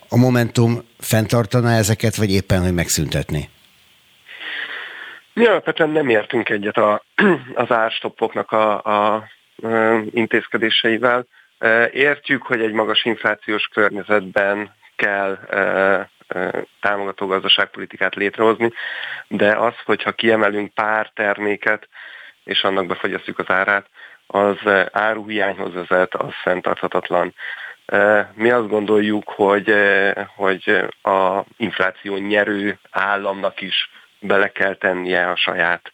A Momentum fenntartaná ezeket, vagy éppen, hogy megszüntetni? Mi alapvetően nem értünk egyet a, az árstoppoknak a, a, a intézkedéseivel. Értjük, hogy egy magas inflációs környezetben kell e, e, támogató gazdaságpolitikát létrehozni, de az, hogyha kiemelünk pár terméket, és annak befagyasztjuk az árát, az áruhiányhoz vezet, az fenntarthatatlan. Mi azt gondoljuk, hogy, hogy a infláció nyerő államnak is bele kell tennie a saját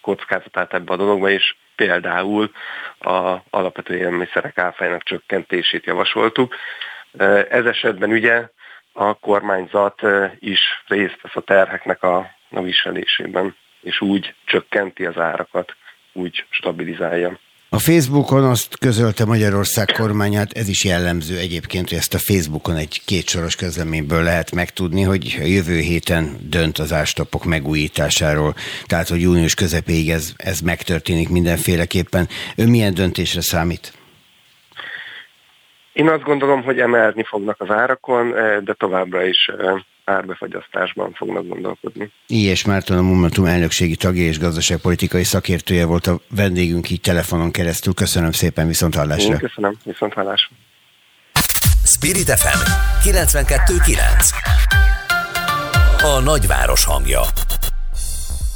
kockázatát ebbe a dologba, és például az alapvető élelmiszerek áfájának csökkentését javasoltuk. Ez esetben ugye a kormányzat is részt vesz a terheknek a, a viselésében, és úgy csökkenti az árakat, úgy stabilizálja. A Facebookon azt közölte Magyarország kormányát, ez is jellemző egyébként, hogy ezt a Facebookon egy kétsoros közleményből lehet megtudni, hogy a jövő héten dönt az árstoppok megújításáról, tehát hogy június közepéig ez, ez megtörténik mindenféleképpen. Ön milyen döntésre számít? Én azt gondolom, hogy emelni fognak az árakon, de továbbra is árbefagyasztásban fognak gondolkodni. Ilyes Márton, a Momentum elnökségi tagja és gazdaságpolitikai szakértője volt a vendégünk így telefonon keresztül. Köszönöm szépen, viszont hallásra. Én köszönöm, viszont hallásra. Spirit ef em kilencvenkettő kilenc. A nagyváros hangja.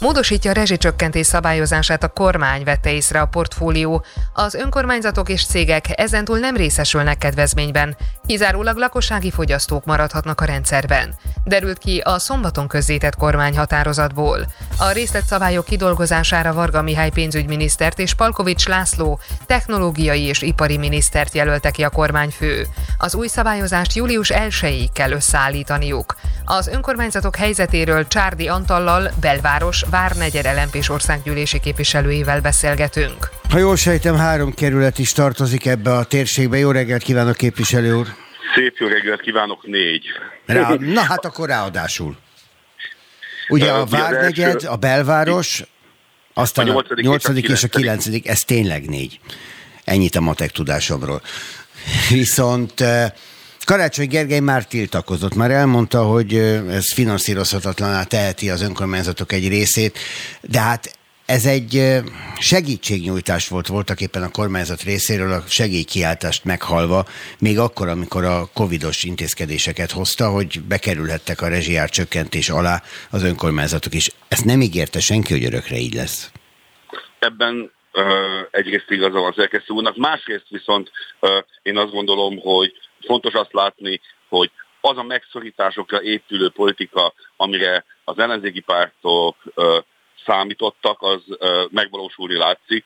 Módosítja a rezsicsökkentés szabályozását a kormány, vette észre a portfólió. Az önkormányzatok és cégek ezentúl nem részesülnek kedvezményben, kizárólag lakossági fogyasztók maradhatnak a rendszerben. Derült ki a szombaton közzétett kormányhatározatból. A részletszabályok kidolgozására Varga Mihály pénzügyminisztert és Palkovics László technológiai és ipari minisztert jelölte ki a kormányfő. Az új szabályozást július elsejéig kell összeállítaniuk. Az önkormányzatok helyzetéről Csárdi Antallal, belváros Várnegyer el em pés országgyűlési képviselőivel beszélgetünk. Ha jól sejtem, három kerület is tartozik ebbe a térségbe. Jó reggelt kívánok, képviselő úr! Szép jó reggelt kívánok, négy. Rá, na hát akkor ráadásul. Ugye a Várnegyed, a belváros, aztán a nyolcadik és a kilencedik, ez tényleg négy. Ennyit a matek tudásomról. Viszont... Karácsony Gergely már tiltakozott, már elmondta, hogy ez finanszírozhatatlaná teheti az önkormányzatok egy részét, de hát ez egy segítségnyújtás volt voltak éppen a kormányzat részéről, a segélykiáltást meghalva, még akkor, amikor a covidos intézkedéseket hozta, hogy bekerülhettek a rezsiár csökkentés alá az önkormányzatok is. Ezt nem ígérte senki, hogy örökre így lesz. Ebben uh, egyrészt igaza van Szerkesztő úrnak, másrészt viszont uh, én azt gondolom, hogy fontos azt látni, hogy az a megszorításokra épülő politika, amire az ellenzéki pártok ö, számítottak, az ö, megvalósulni látszik,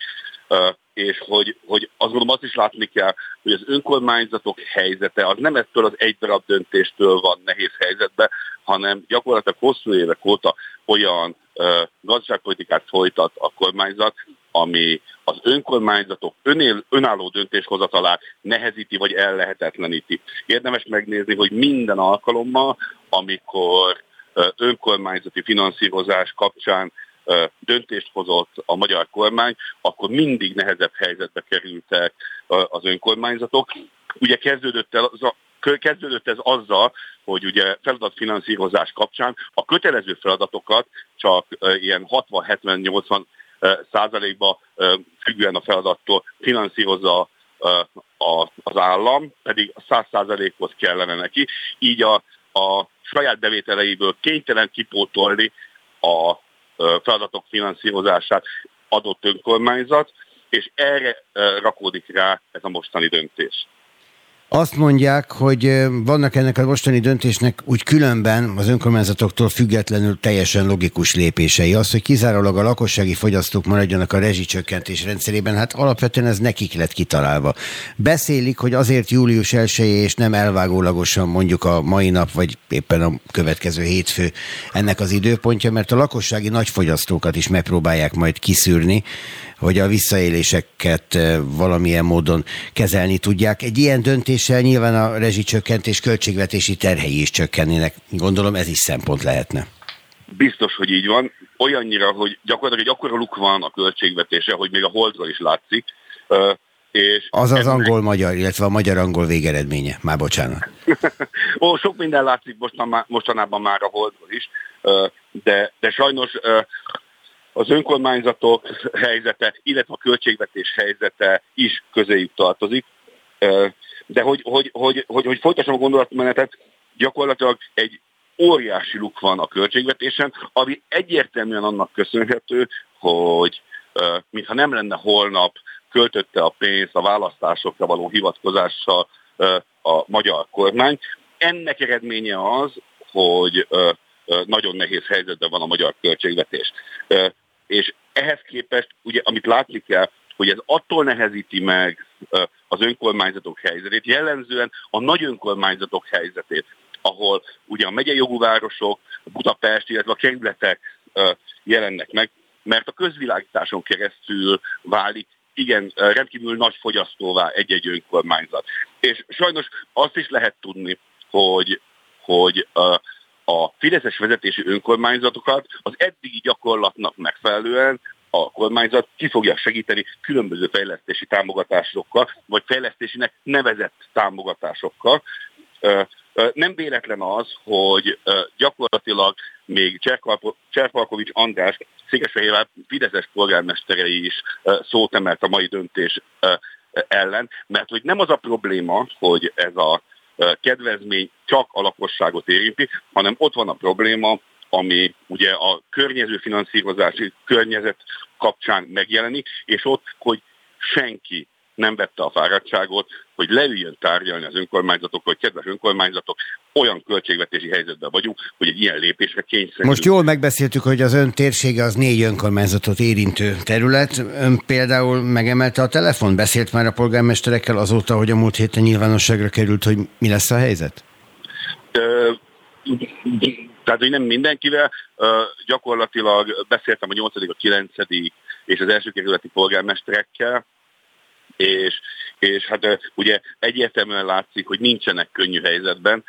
ö, és hogy, hogy azt gondolom azt is látni kell, hogy az önkormányzatok helyzete az nem ettől az egy darab döntéstől van nehéz helyzetben, hanem gyakorlatilag hosszú évek óta olyan ö, gazdaságpolitikát folytat a kormányzat, ami az önkormányzatok önél, önálló döntéshozatalát nehezíti vagy ellehetetleníti. Érdemes megnézni, hogy minden alkalommal, amikor önkormányzati finanszírozás kapcsán döntést hozott a magyar kormány, akkor mindig nehezebb helyzetbe kerültek az önkormányzatok. Ugye kezdődött el az a Kezdődött ez azzal, hogy ugye feladatfinanszírozás kapcsán a kötelező feladatokat csak ilyen hatvan-hetven-nyolcvan százalékba függően a feladattól finanszírozza az állam, pedig száz százalékhoz kellene neki, így a, a saját bevételeiből kénytelen kipótolni a feladatok finanszírozását adott önkormányzat, és erre rakódik rá ez a mostani döntés. Azt mondják, hogy vannak ennek a mostani döntésnek úgy különben az önkormányzatoktól függetlenül teljesen logikus lépései. Az, hogy kizárólag a lakossági fogyasztók maradjanak a rezsicsökkentés rendszerében, hát alapvetően ez nekik lett kitalálva. Beszélik, hogy azért július elseje és nem elvágólagosan mondjuk a mai nap, vagy éppen a következő hétfő ennek az időpontja, mert a lakossági nagyfogyasztókat is megpróbálják majd kiszűrni, hogy a visszaéléseket valamilyen módon kezelni tudják. Egy ilyen döntéssel nyilván a rezsicsökkentés költségvetési terhei is csökkennének. Gondolom ez is szempont lehetne. Biztos, hogy így van. Olyannyira, hogy gyakorlatilag egy akkora luk van a költségvetése, hogy még a holdra is látszik. És az az angol-magyar, illetve a magyar-angol végeredménye. Már bocsánat. Ó, sok minden látszik mostanában már a holdról is, de, de sajnos... Az önkormányzatok helyzete, illetve a költségvetés helyzete is közéjük tartozik. De hogy, hogy, hogy, hogy, hogy folytassam a gondolatmenetet, gyakorlatilag egy óriási luk van a költségvetésen, ami egyértelműen annak köszönhető, hogy mintha nem lenne holnap költötte a pénzt a választásokra való hivatkozással a magyar kormány. Ennek eredménye az, hogy nagyon nehéz helyzetben van a magyar költségvetés. És ehhez képest, ugye, amit látni kell, hogy ez attól nehezíti meg az önkormányzatok helyzetét, jellemzően a nagy önkormányzatok helyzetét, ahol ugye a megyei jogú városok, Budapest, illetve a kerületek jelennek meg, mert a közvilágításon keresztül válik, igen, rendkívül nagy fogyasztóvá egy-egy önkormányzat. És sajnos azt is lehet tudni, hogy, hogy a fideszes vezetési önkormányzatokat az eddigi gyakorlatnak megfelelően a kormányzat ki fogja segíteni különböző fejlesztési támogatásokkal, vagy fejlesztésinek nevezett támogatásokkal. Nem véletlen az, hogy gyakorlatilag még Cserpalkovics András, Székesfehérvár fideszes polgármesterei is szót emelt a mai döntés ellen, mert hogy nem az a probléma, hogy ez a kedvezmény csak a lakosságot érinti, hanem ott van a probléma, ami ugye a környező finanszírozási környezet kapcsán megjelenik, és ott, hogy senki nem vette a fáradtságot, hogy leüljön tárgyalni az önkormányzatokkal, hogy kedves önkormányzatok, olyan költségvetési helyzetben vagyunk, hogy egy ilyen lépésre kényszerül. Most jól megbeszéltük, hogy az ön térsége az négy önkormányzatot érintő terület. Ön például megemelte a telefon, beszélt már a polgármesterekkel azóta, hogy a múlt héten nyilvánosságra került, hogy mi lesz a helyzet? Ö, tehát, hogy nem mindenkivel. Ö, gyakorlatilag beszéltem a nyolcadik, a kilencedik és az első kerületi polgármesterekkel, És, és hát ugye egyértelműen látszik, hogy nincsenek könnyű helyzetben,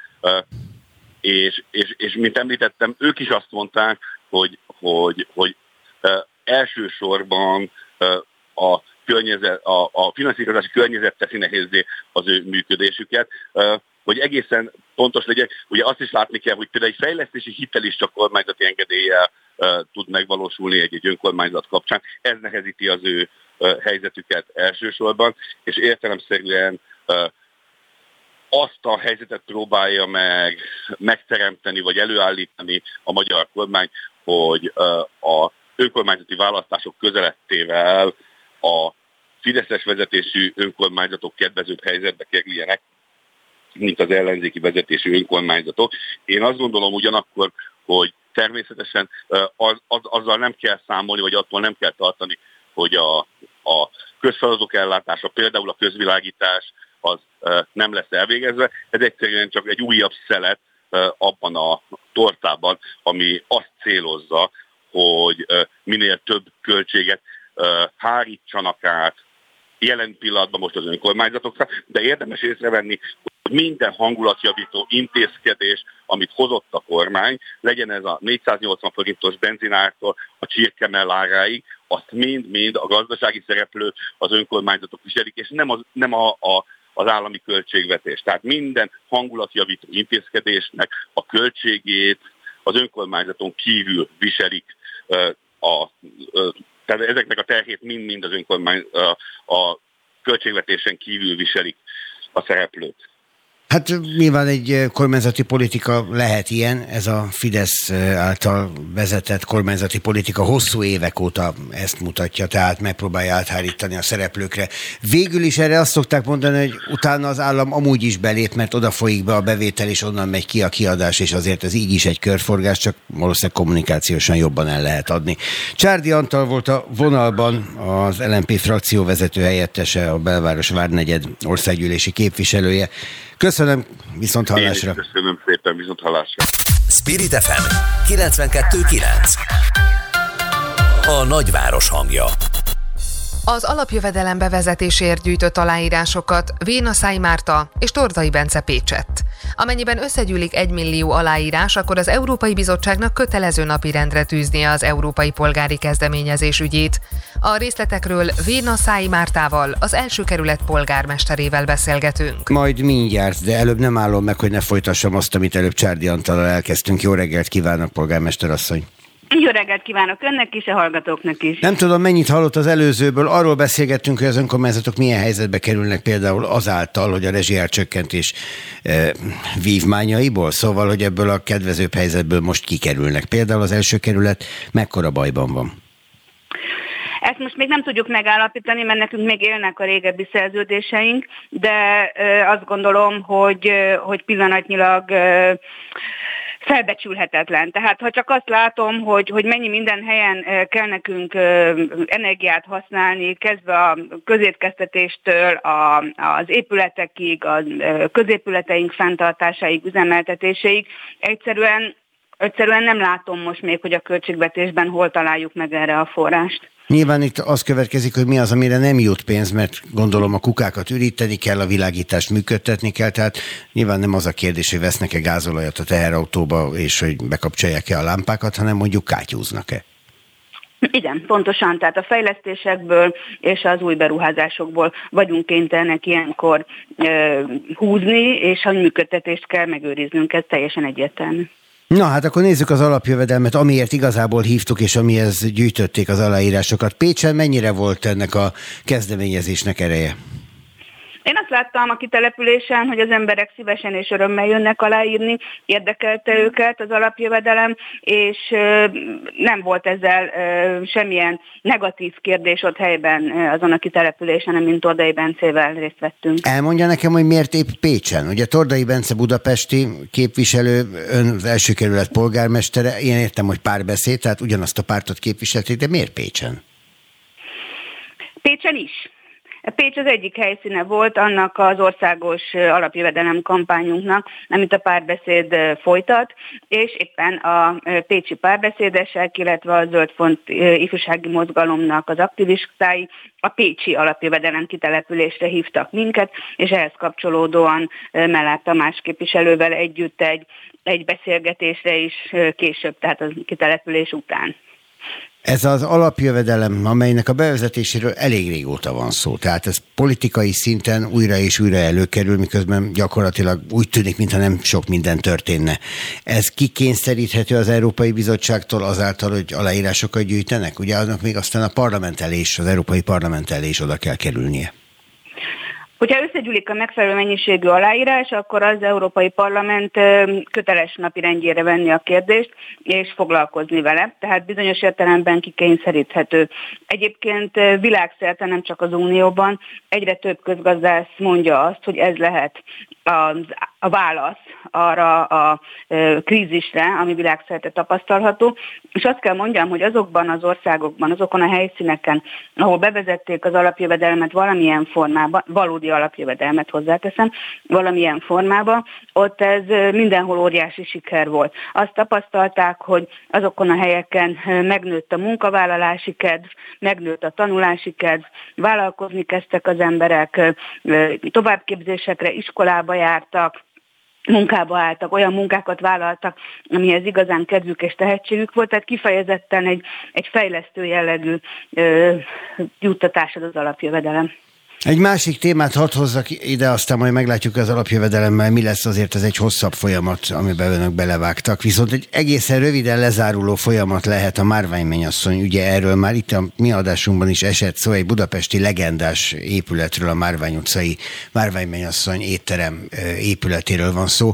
és, és, és mint említettem, ők is azt mondták, hogy, hogy, hogy elsősorban a, környezet, a, a finanszírozási környezet teszi nehézzé az ő működésüket. Hogy egészen pontos legyek, ugye azt is látni kell, hogy például egy fejlesztési hitel is csak kormányzati engedéllyel tud megvalósulni egy-egy önkormányzat kapcsán. Ez nehezíti az ő helyzetüket elsősorban, és értelemszerűen azt a helyzetet próbálja meg megteremteni, vagy előállítani a magyar kormány, hogy a önkormányzati választások közelettével a fideszes vezetésű önkormányzatok kedvezőbb helyzetbe kerüljenek, mint az ellenzéki vezetésű önkormányzatok. Én azt gondolom ugyanakkor, hogy természetesen az, az, azzal nem kell számolni, vagy attól nem kell tartani, hogy a, a közfeladatok ellátása, például a közvilágítás az nem lesz elvégezve. Ez egyszerűen csak egy újabb szelet abban a tortában, ami azt célozza, hogy minél több költséget hárítsanak át jelen pillanatban most az önkormányzatokra, de érdemes észrevenni, hogy minden hangulatjavító intézkedés, amit hozott a kormány, legyen ez a négyszáznyolcvan forintos benzinártól a csirkemelláráig, azt mind-mind a gazdasági szereplők, az önkormányzatok viselik, és nem, az, nem a, a, az állami költségvetés. Tehát minden hangulatjavító intézkedésnek a költségét az önkormányzaton kívül viselik a, a Tehát ezeknek a terhét mind-mind az önkormány, a, a költségvetésen kívül viselik a szereplőt. Hát nyilván egy kormányzati politika lehet ilyen, ez a Fidesz által vezetett kormányzati politika hosszú évek óta ezt mutatja, tehát megpróbálja áthárítani a szereplőkre. Végül is erre azt szokták mondani, hogy utána az állam amúgy is belép, mert oda folyik be a bevétel, és onnan megy ki a kiadás, és azért ez így is egy körforgás, csak valószínűleg kommunikációsan jobban el lehet adni. Csárdi Antal volt a vonalban, az el en pé frakció vezető helyettese, a Belváros Várnegyed országgyűlési képviselője. Köszönöm, viszont hallásra. Köszönöm szépen, viszont hallásra. Spirit ef em kilencvenkettő kilenc. A nagyváros hangja. Az alapjövedelem bevezetésért gyűjtött aláírásokat V. Naszályi Márta és Torzai Bence Pécsett. Amennyiben összegyűlik egymillió aláírás, akkor az Európai Bizottságnak kötelező napirendre tűznie az európai polgári kezdeményezés ügyét. A részletekről V. Naszályi Mártával, az első kerület polgármesterével beszélgetünk. Majd mindjárt, de előbb nem állom meg, hogy ne folytassam azt, amit előbb Csárdi Antallal elkezdtünk. Jó reggelt kívánok, polgármester asszony! Jó reggelt kívánok önnek is, a hallgatóknak is. Nem tudom, mennyit hallott az előzőből. Arról beszélgettünk, hogy az önkormányzatok milyen helyzetbe kerülnek például azáltal, hogy a rezsiárcsökkentés e, vívmányaiból, szóval, hogy ebből a kedvezőbb helyzetből most kikerülnek. Például az első kerület mekkora bajban van? Ezt most még nem tudjuk megállapítani, mert nekünk még élnek a régebbi szerződéseink, de e, azt gondolom, hogy, e, hogy pillanatnyilag... E, felbecsülhetetlen. Tehát ha csak azt látom, hogy, hogy mennyi minden helyen kell nekünk energiát használni, kezdve a közétkeztetéstől, a, az épületekig, a középületeink fenntartásáig, üzemeltetéséig, egyszerűen, egyszerűen nem látom most még, hogy a költségvetésben hol találjuk meg erre a forrást. Nyilván itt az következik, hogy mi az, amire nem jut pénz, mert gondolom a kukákat üríteni kell, a világítást működtetni kell, tehát nyilván nem az a kérdés, hogy vesznek-e gázolajat a teherautóba, és hogy bekapcsolják-e a lámpákat, hanem mondjuk kátyúznak-e. Igen, pontosan, tehát a fejlesztésekből és az új beruházásokból vagyunk kénytelenek ilyenkor e, húzni, és a működtetést kell megőriznünk, ez teljesen egyértelmű. Na hát akkor nézzük az alapjövedelmet, amiért igazából hívtuk, és amihez gyűjtötték az aláírásokat. Pécsen mennyire volt ennek a kezdeményezésnek ereje? Én azt láttam a kitelepülésen, hogy az emberek szívesen és örömmel jönnek aláírni, érdekelte őket az alapjövedelem, és nem volt ezzel semmilyen negatív kérdés ott helyben azon a kitelepülésen, amint Tordai Bencével részt vettünk. Elmondja nekem, hogy miért épp Pécsen? Ugye Tordai Bence budapesti képviselő, ön az első kerület polgármestere, én értem, hogy párbeszéd, tehát ugyanazt a pártot képviselték, de miért Pécsen? Pécsen is. Pécs az egyik helyszíne volt annak az országos alapjövedelem kampányunknak, amit a párbeszéd folytat, és éppen a pécsi párbeszédesek, illetve a Zöldfont ifjúsági mozgalomnak az aktivistái a pécsi alapjövedelem kitelepülésre hívtak minket, és ehhez kapcsolódóan Mellár Tamás képviselővel együtt egy, egy beszélgetésre is később, tehát a kitelepülés után. Ez az alapjövedelem, amelynek a bevezetéséről elég régóta van szó, tehát ez politikai szinten újra és újra előkerül, miközben gyakorlatilag úgy tűnik, mintha nem sok minden történne. Ez kikényszeríthető az Európai Bizottságtól azáltal, hogy aláírásokat gyűjtenek? Ugye annak még aztán a parlament elé is, az Európai Parlament elé is oda kell kerülnie. Hogyha összegyűlik a megfelelő mennyiségű aláírás, akkor az Európai Parlament köteles napirendjére venni a kérdést, és foglalkozni vele. Tehát bizonyos értelemben kikényszeríthető. Egyébként világszerte, nem csak az Unióban, egyre több közgazdász mondja azt, hogy ez lehet a, a válasz arra a krízisre, ami világszerte tapasztalható. És azt kell mondjam, hogy azokban az országokban, azokon a helyszíneken, ahol bevezették az alapjövedelmet valamilyen formában, valódi alapjövedelmet hozzáteszem, valamilyen formában, ott ez mindenhol óriási siker volt. Azt tapasztalták, hogy azokon a helyeken megnőtt a munkavállalási kedv, megnőtt a tanulási kedv, vállalkozni kezdtek az emberek, továbbképzésekre, iskolába jártak, munkába álltak, olyan munkákat vállaltak, amihez igazán kedvük és tehetségük volt, tehát kifejezetten egy, egy fejlesztő jellegű ö, juttatás az alapjövedelem. Egy másik témát hadd hozzak ide, aztán majd meglátjuk az alapjövedelemmel, mi lesz, azért ez egy hosszabb folyamat, amiben önök belevágtak. Viszont egy egészen röviden lezáruló folyamat lehet a Márványmenyasszony. Ugye erről már itt a mi adásunkban is esett szó, egy budapesti legendás épületről, a Márvány utcai Márványmenyasszony étterem épületéről van szó,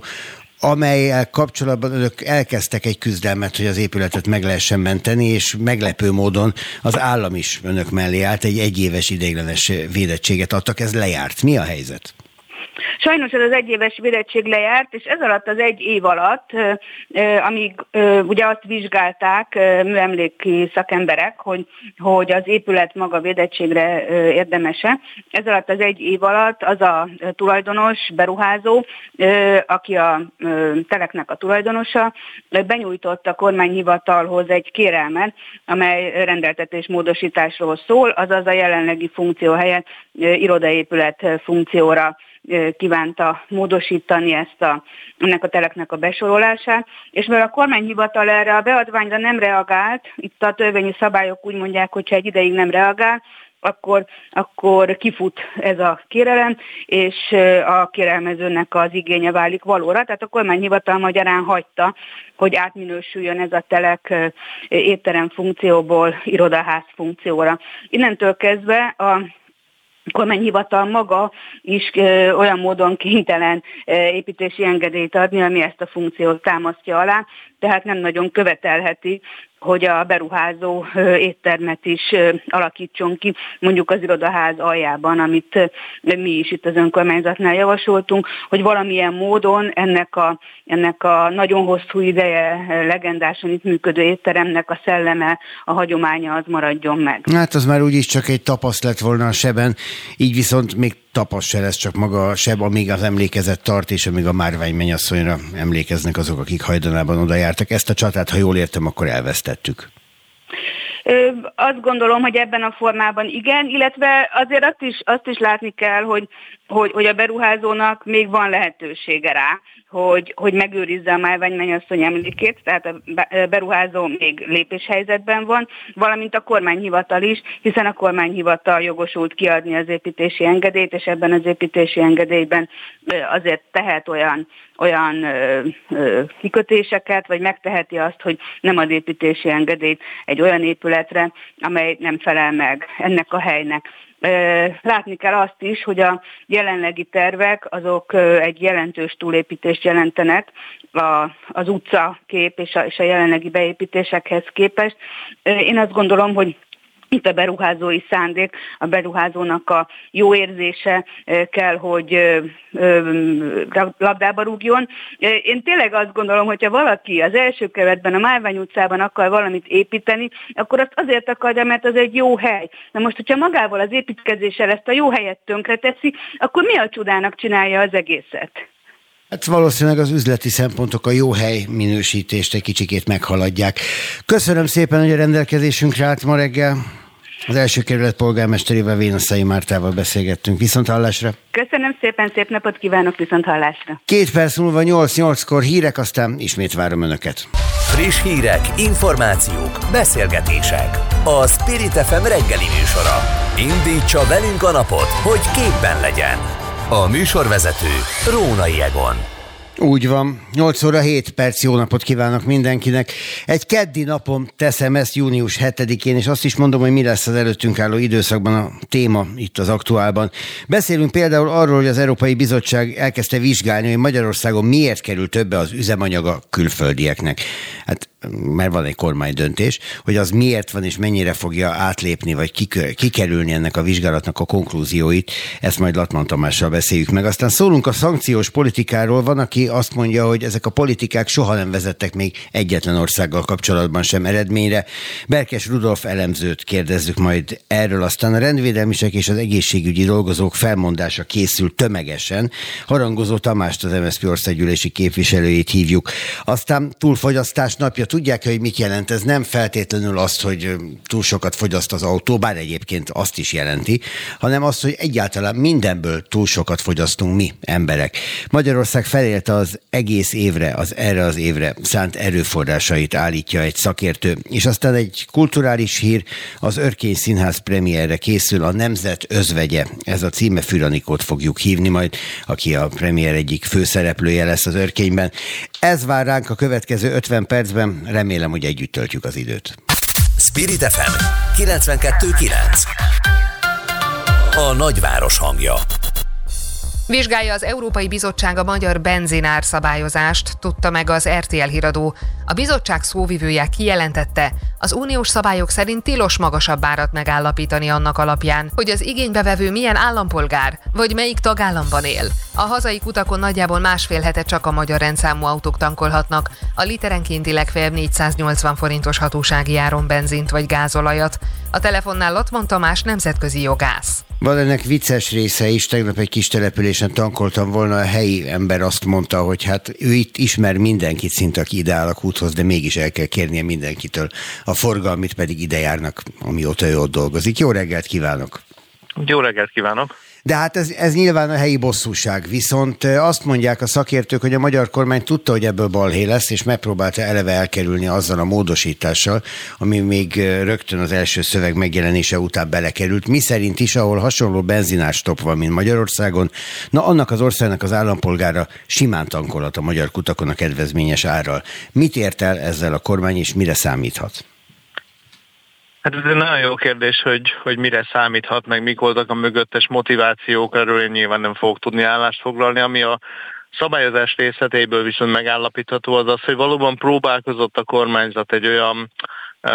amelyel kapcsolatban önök elkezdtek egy küzdelmet, hogy az épületet meg lehessen menteni, és meglepő módon az állam is önök mellé állt, egy egyéves ideiglenes védettséget adtak, ez lejárt. Mi a helyzet? Sajnos ez az egyéves védettség lejárt, és ez alatt az egy év alatt, amíg ugye azt vizsgálták műemléki szakemberek, hogy, hogy az épület maga védettségre érdemese, ez alatt az egy év alatt az a tulajdonos, beruházó, aki a teleknek a tulajdonosa, benyújtott a kormányhivatalhoz egy kérelmet, amely rendeltetés módosításról szól, azaz a jelenlegi funkció helyett irodaépület funkcióra kívánta módosítani ezt a, ennek a teleknek a besorolását, és mert a kormányhivatal erre a beadványra nem reagált, itt a törvényi szabályok úgy mondják, hogyha egy ideig nem reagál, akkor, akkor kifut ez a kérelem, és a kérelmezőnek az igénye válik valóra, tehát a kormányhivatal magyarán hagyta, hogy átminősüljön ez a telek étterem funkcióból irodaház funkcióra. Innentől kezdve a A kormányhivatal maga is ö, olyan módon kénytelen ö, építési engedélyt adni, ami ezt a funkciót támasztja alá, tehát nem nagyon követelheti, hogy a beruházó ö, éttermet is ö, alakítson ki, mondjuk az irodaház aljában, amit ö, mi is itt az önkormányzatnál javasoltunk, hogy valamilyen módon ennek a, ennek a nagyon hosszú ideje legendásan itt működő étteremnek a szelleme, a hagyománya az maradjon meg. Hát az már úgyis csak egy tapaszt lett volna a seben, így viszont még tapas se lesz, csak maga a seb, amíg az emlékezet tart, és amíg a Márványmennyasszonyra emlékeznek azok, akik hajdanában oda jártak. Ezt a csatát, ha jól értem, akkor elvesztettük. Azt gondolom, hogy ebben a formában igen, illetve azért azt is, azt is látni kell, hogy, hogy, hogy a beruházónak még van lehetősége rá, hogy, hogy megőrizze a Márványmennyasszony emlékét, tehát a beruházó még lépéshelyzetben van, valamint a kormányhivatal is, hiszen a kormányhivatal jogosult kiadni az építési engedélyt, és ebben az építési engedélyben azért tehet olyan, olyan ö, ö, kikötéseket, vagy megteheti azt, hogy nem ad építési engedélyt egy olyan épületre, amely nem felel meg ennek a helynek. Látni kell azt is, hogy a jelenlegi tervek azok egy jelentős túlépítést jelentenek az utcakép és a, és a jelenlegi beépítésekhez képest. Én azt gondolom, hogy itt a beruházói szándék, a beruházónak a jó érzése kell, hogy labdába rúgjon. Én tényleg azt gondolom, hogyha valaki az első kerületben, a Márvány utcában akar valamit építeni, akkor azt azért akarja, mert az egy jó hely. Na most, hogyha magával az építkezéssel ezt a jó helyet tönkre teszi, akkor mi a csodának csinálja az egészet? Hát valószínűleg az üzleti szempontok a jó hely minősítést egy kicsikét meghaladják. Köszönöm szépen, hogy a rendelkezésünkre állt ma reggel. Az első kerület polgármesterével, V. Naszályi Mártával beszélgettünk. Viszont hallásra! Köszönöm szépen, szép napot kívánok, viszont hallásra! Két perc múlva nyolc-nyolckor hírek, aztán ismét várom önöket. Friss hírek, információk, beszélgetések. A Spirit ef em reggeli műsora. Indítsa velünk a napot, hogy képben legyen! A műsorvezető Rónai Egon. Úgy van, nyolc óra hét perc, jó napot kívánok mindenkinek. Egy keddi napon teszem ezt, június hetedikén, és azt is mondom, hogy mi lesz az előttünk álló időszakban a téma itt az Aktuálban. Beszélünk például arról, hogy az Európai Bizottság elkezdte vizsgálni, hogy Magyarországon miért kerül többe az üzemanyaga külföldieknek. Hát, mert van egy kormánydöntés, hogy az miért van és mennyire fogja átlépni, vagy kikerülni ennek a vizsgálatnak a konklúzióit. Ezt majd Lattmann Tamással beszéljük meg. Aztán szólunk a szankciós politikáról. Van, aki azt mondja, hogy ezek a politikák soha nem vezettek még egyetlen országgal kapcsolatban sem eredményre. Berkes Rudolf elemzőt kérdezzük majd erről. Aztán a rendvédelmisek és az egészségügyi dolgozók felmondása készül tömegesen. Harangozó Tamást, az em es zé pé országgyűlési képviselőjét hívjuk. Aztán túlfogyasztás napja. Tudják, hogy mit jelent? Ez nem feltétlenül azt, hogy túl sokat fogyaszt az autó, bár egyébként azt is jelenti, hanem azt, hogy egyáltalán mindenből túl sokat fogyasztunk mi, emberek. Magyarország felélte az egész évre, az erre az évre szánt erőforrásait állítja egy szakértő. És aztán egy kulturális hír, az Örkény Színház premierre készül, a Nemzet özvegye. Ez a címe, Fűr Anikót fogjuk hívni majd, aki a premier egyik főszereplője lesz az Örkényben. Ez vár ránk a következő ötven percben, remélem, hogy együtt töltjük az időt. Spirit ef em kilencvenkettő kilenc. A nagyváros hangja. Vizsgálja az Európai Bizottság a magyar benzinárszabályozást, tudta meg az er té el híradó. A bizottság szóvivője kijelentette, az uniós szabályok szerint tilos magasabb árat megállapítani annak alapján, hogy az igénybevevő milyen állampolgár, vagy melyik tagállamban él. A hazai utakon nagyjából másfél hete csak a magyar rendszámú autók tankolhatnak, a literenkénti legfeljebb négyszáznyolcvan forintos hatósági áron benzint vagy gázolajat. A telefonnál Lattmann Tamás nemzetközi jogász. Van ennek vicces része is, tegnap egy kis településen tankoltam volna, a helyi ember azt mondta, hogy hát ő itt ismer mindenkit szinte, aki ide áll a kúthoz, de mégis el kell kérnie mindenkitől a forgalmit, pedig ide járnak, amióta ő ott dolgozik. Jó reggelt kívánok! Jó reggelt kívánok! De hát ez, ez nyilván a helyi bosszúság, viszont azt mondják a szakértők, hogy a magyar kormány tudta, hogy ebből balhé lesz, és megpróbálta eleve elkerülni azzal a módosítással, ami még rögtön az első szöveg megjelenése után belekerült, miszerint is, ahol hasonló benzinárstopp van, mint Magyarországon, na annak az országnak az állampolgára simán tankolhat a magyar kutakon a kedvezményes árral. Mit ért el ezzel a kormány, és mire számíthat? Hát ez egy nagyon jó kérdés, hogy, hogy mire számíthat, meg mik voltak a mögöttes motivációk, erről én nyilván nem fogok tudni állást foglalni. Ami a szabályozás részleteiből viszont megállapítható, az az, hogy valóban próbálkozott a kormányzat egy olyan uh,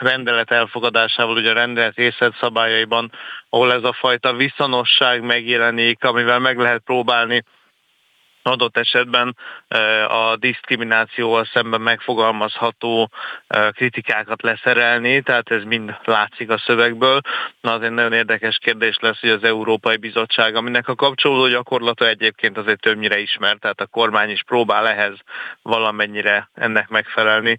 rendelet elfogadásával, ugye a rendelet részlet szabályaiban, ahol ez a fajta viszonosság megjelenik, amivel meg lehet próbálni adott esetben a diszkriminációval szemben megfogalmazható kritikákat leszerelni, tehát ez mind látszik a szövegből. Na, az egy nagyon érdekes kérdés lesz, hogy az Európai Bizottság, aminek a kapcsolódó gyakorlata egyébként azért többnyire ismert, tehát a kormány is próbál ehhez valamennyire ennek megfelelni.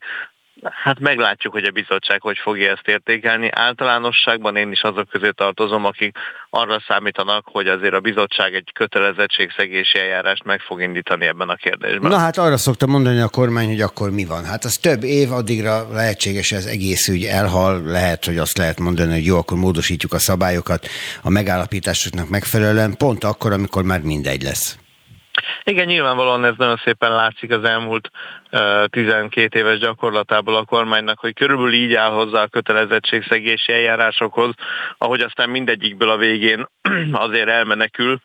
Hát meglátjuk, hogy a bizottság hogy fogja ezt értékelni. Általánosságban én is azok közé tartozom, akik arra számítanak, hogy azért a bizottság egy kötelezettségszegési eljárást meg fog indítani ebben a kérdésben. Na hát arra szokta mondani a kormány, hogy akkor mi van. Hát az több év, addigra lehetséges ez egész ügy elhal, lehet, hogy azt lehet mondani, hogy jó, akkor módosítjuk a szabályokat a megállapításoknak megfelelően, pont akkor, amikor már mindegy lesz. Igen, nyilvánvalóan ez nagyon szépen látszik az elmúlt uh, tizenkét éves gyakorlatából a kormánynak, hogy körülbelül így áll hozzá a kötelezettségszegési eljárásokhoz, ahogy aztán mindegyikből a végén azért elmenekül,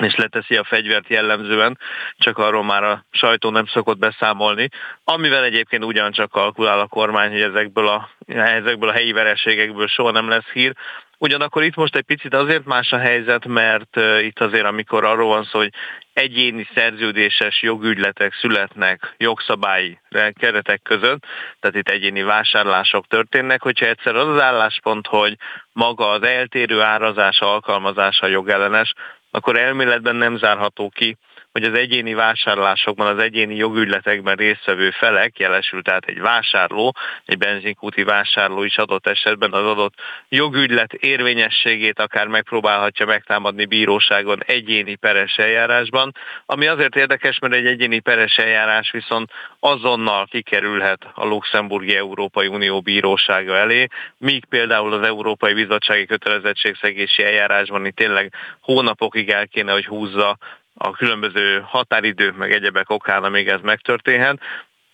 és leteszi a fegyvert jellemzően, csak arról már a sajtó nem szokott beszámolni, amivel egyébként ugyancsak kalkulál a kormány, hogy ezekből a, ezekből a helyi vereségekből soha nem lesz hír. Ugyanakkor itt most egy picit azért más a helyzet, mert itt azért, amikor arról van szó, hogy egyéni szerződéses jogügyletek születnek jogszabályi keretek között, tehát itt egyéni vásárlások történnek, hogyha egyszer az az álláspont, hogy maga az eltérő árazás alkalmazása jogellenes, akkor elméletben nem zárható ki, hogy az egyéni vásárlásokban, az egyéni jogügyletekben résztvevő felek, jelesül tehát egy vásárló, egy benzinkúti vásárló is adott esetben az adott jogügylet érvényességét akár megpróbálhatja megtámadni bíróságon egyéni peres eljárásban, ami azért érdekes, mert egy egyéni peres eljárás viszont azonnal kikerülhet a Luxemburgi Európai Unió bírósága elé, míg például az Európai Bizottsági Kötelezettségszegési eljárásban itt tényleg hónapokig el kéne, hogy húzza a különböző határidők meg egyebek okán, amíg ez megtörténhet.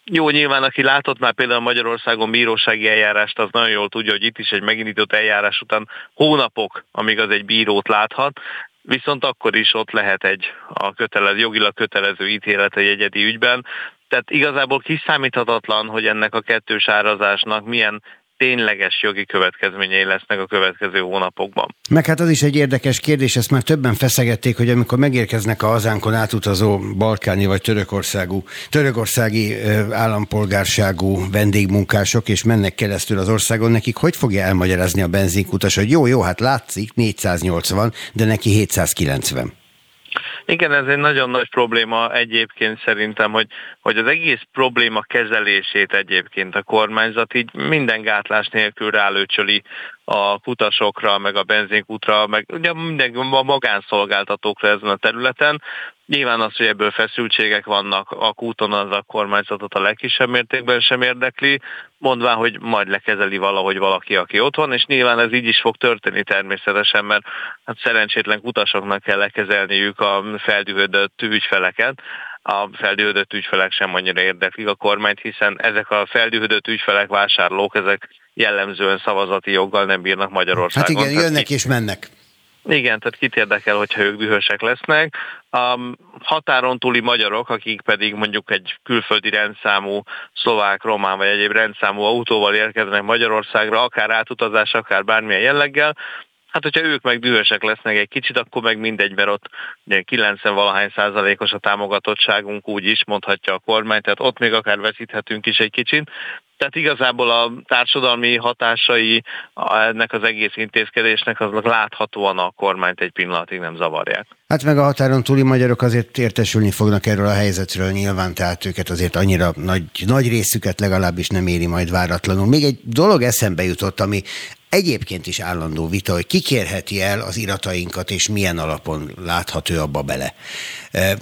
Jó, nyilván aki látott már például Magyarországon bírósági eljárást, az nagyon jól tudja, hogy itt is egy megindított eljárás után hónapok, amíg az egy bírót láthat, viszont akkor is ott lehet egy a kötelező, jogilag kötelező ítélet egy egyedi ügyben. Tehát igazából kiszámíthatatlan, hogy ennek a kettős árazásnak milyen tényleges jogi következményei lesznek a következő hónapokban. Meg hát az is egy érdekes kérdés, ezt már többen feszegették, hogy amikor megérkeznek a hazánkon átutazó balkáni vagy törökországú, törökországi állampolgárságú vendégmunkások, és mennek keresztül az országon, nekik hogy fogja elmagyarázni a benzinkutas, hogy jó, jó, hát látszik négyszáznyolcvan, de neki hétszázkilencven. Igen, ez egy nagyon nagy probléma egyébként szerintem, hogy, hogy az egész probléma kezelését egyébként a kormányzat így minden gátlás nélkül rálőcsöli a utasokra, meg a benzinkútra, meg ugye minden a magánszolgáltatókra ezen a területen. Nyilván az, hogy ebből feszültségek vannak a kúton, az a kormányzatot a legkisebb mértékben sem érdekli, mondván, hogy majd lekezeli valahogy valaki, aki ott van, és nyilván ez így is fog történni természetesen, mert hát szerencsétlen utasoknak kell lekezelniük a feldühödött ügyfeleket. A feldühödött ügyfelek sem annyira érdeklik a kormányt, hiszen ezek a feldühödött ügyfelek, vásárlók, ezek jellemzően szavazati joggal nem bírnak Magyarországon. Hát igen, jönnek és mennek. Igen, tehát kit érdekel, hogyha ők dühösek lesznek. A határon túli magyarok, akik pedig mondjuk egy külföldi rendszámú szlovák, román vagy egyéb rendszámú autóval érkeznek Magyarországra, akár átutazás, akár bármilyen jelleggel, hát hogyha ők meg dühösek lesznek egy kicsit, akkor meg mindegy, mert ott kilencven-valahány százalékos a támogatottságunk, úgy is mondhatja a kormány, tehát ott még akár veszíthetünk is egy kicsit. Tehát igazából a társadalmi hatásai ennek az egész intézkedésnek aznak láthatóan a kormányt egy pillanatig nem zavarják. Hát meg a határon túli magyarok azért értesülni fognak erről a helyzetről nyilván, tehát őket azért annyira nagy, nagy részüket legalábbis nem éri majd váratlanul. Még egy dolog eszembe jutott, ami egyébként is állandó vita, hogy ki kérheti el az iratainkat, és milyen alapon láthat ő abba bele.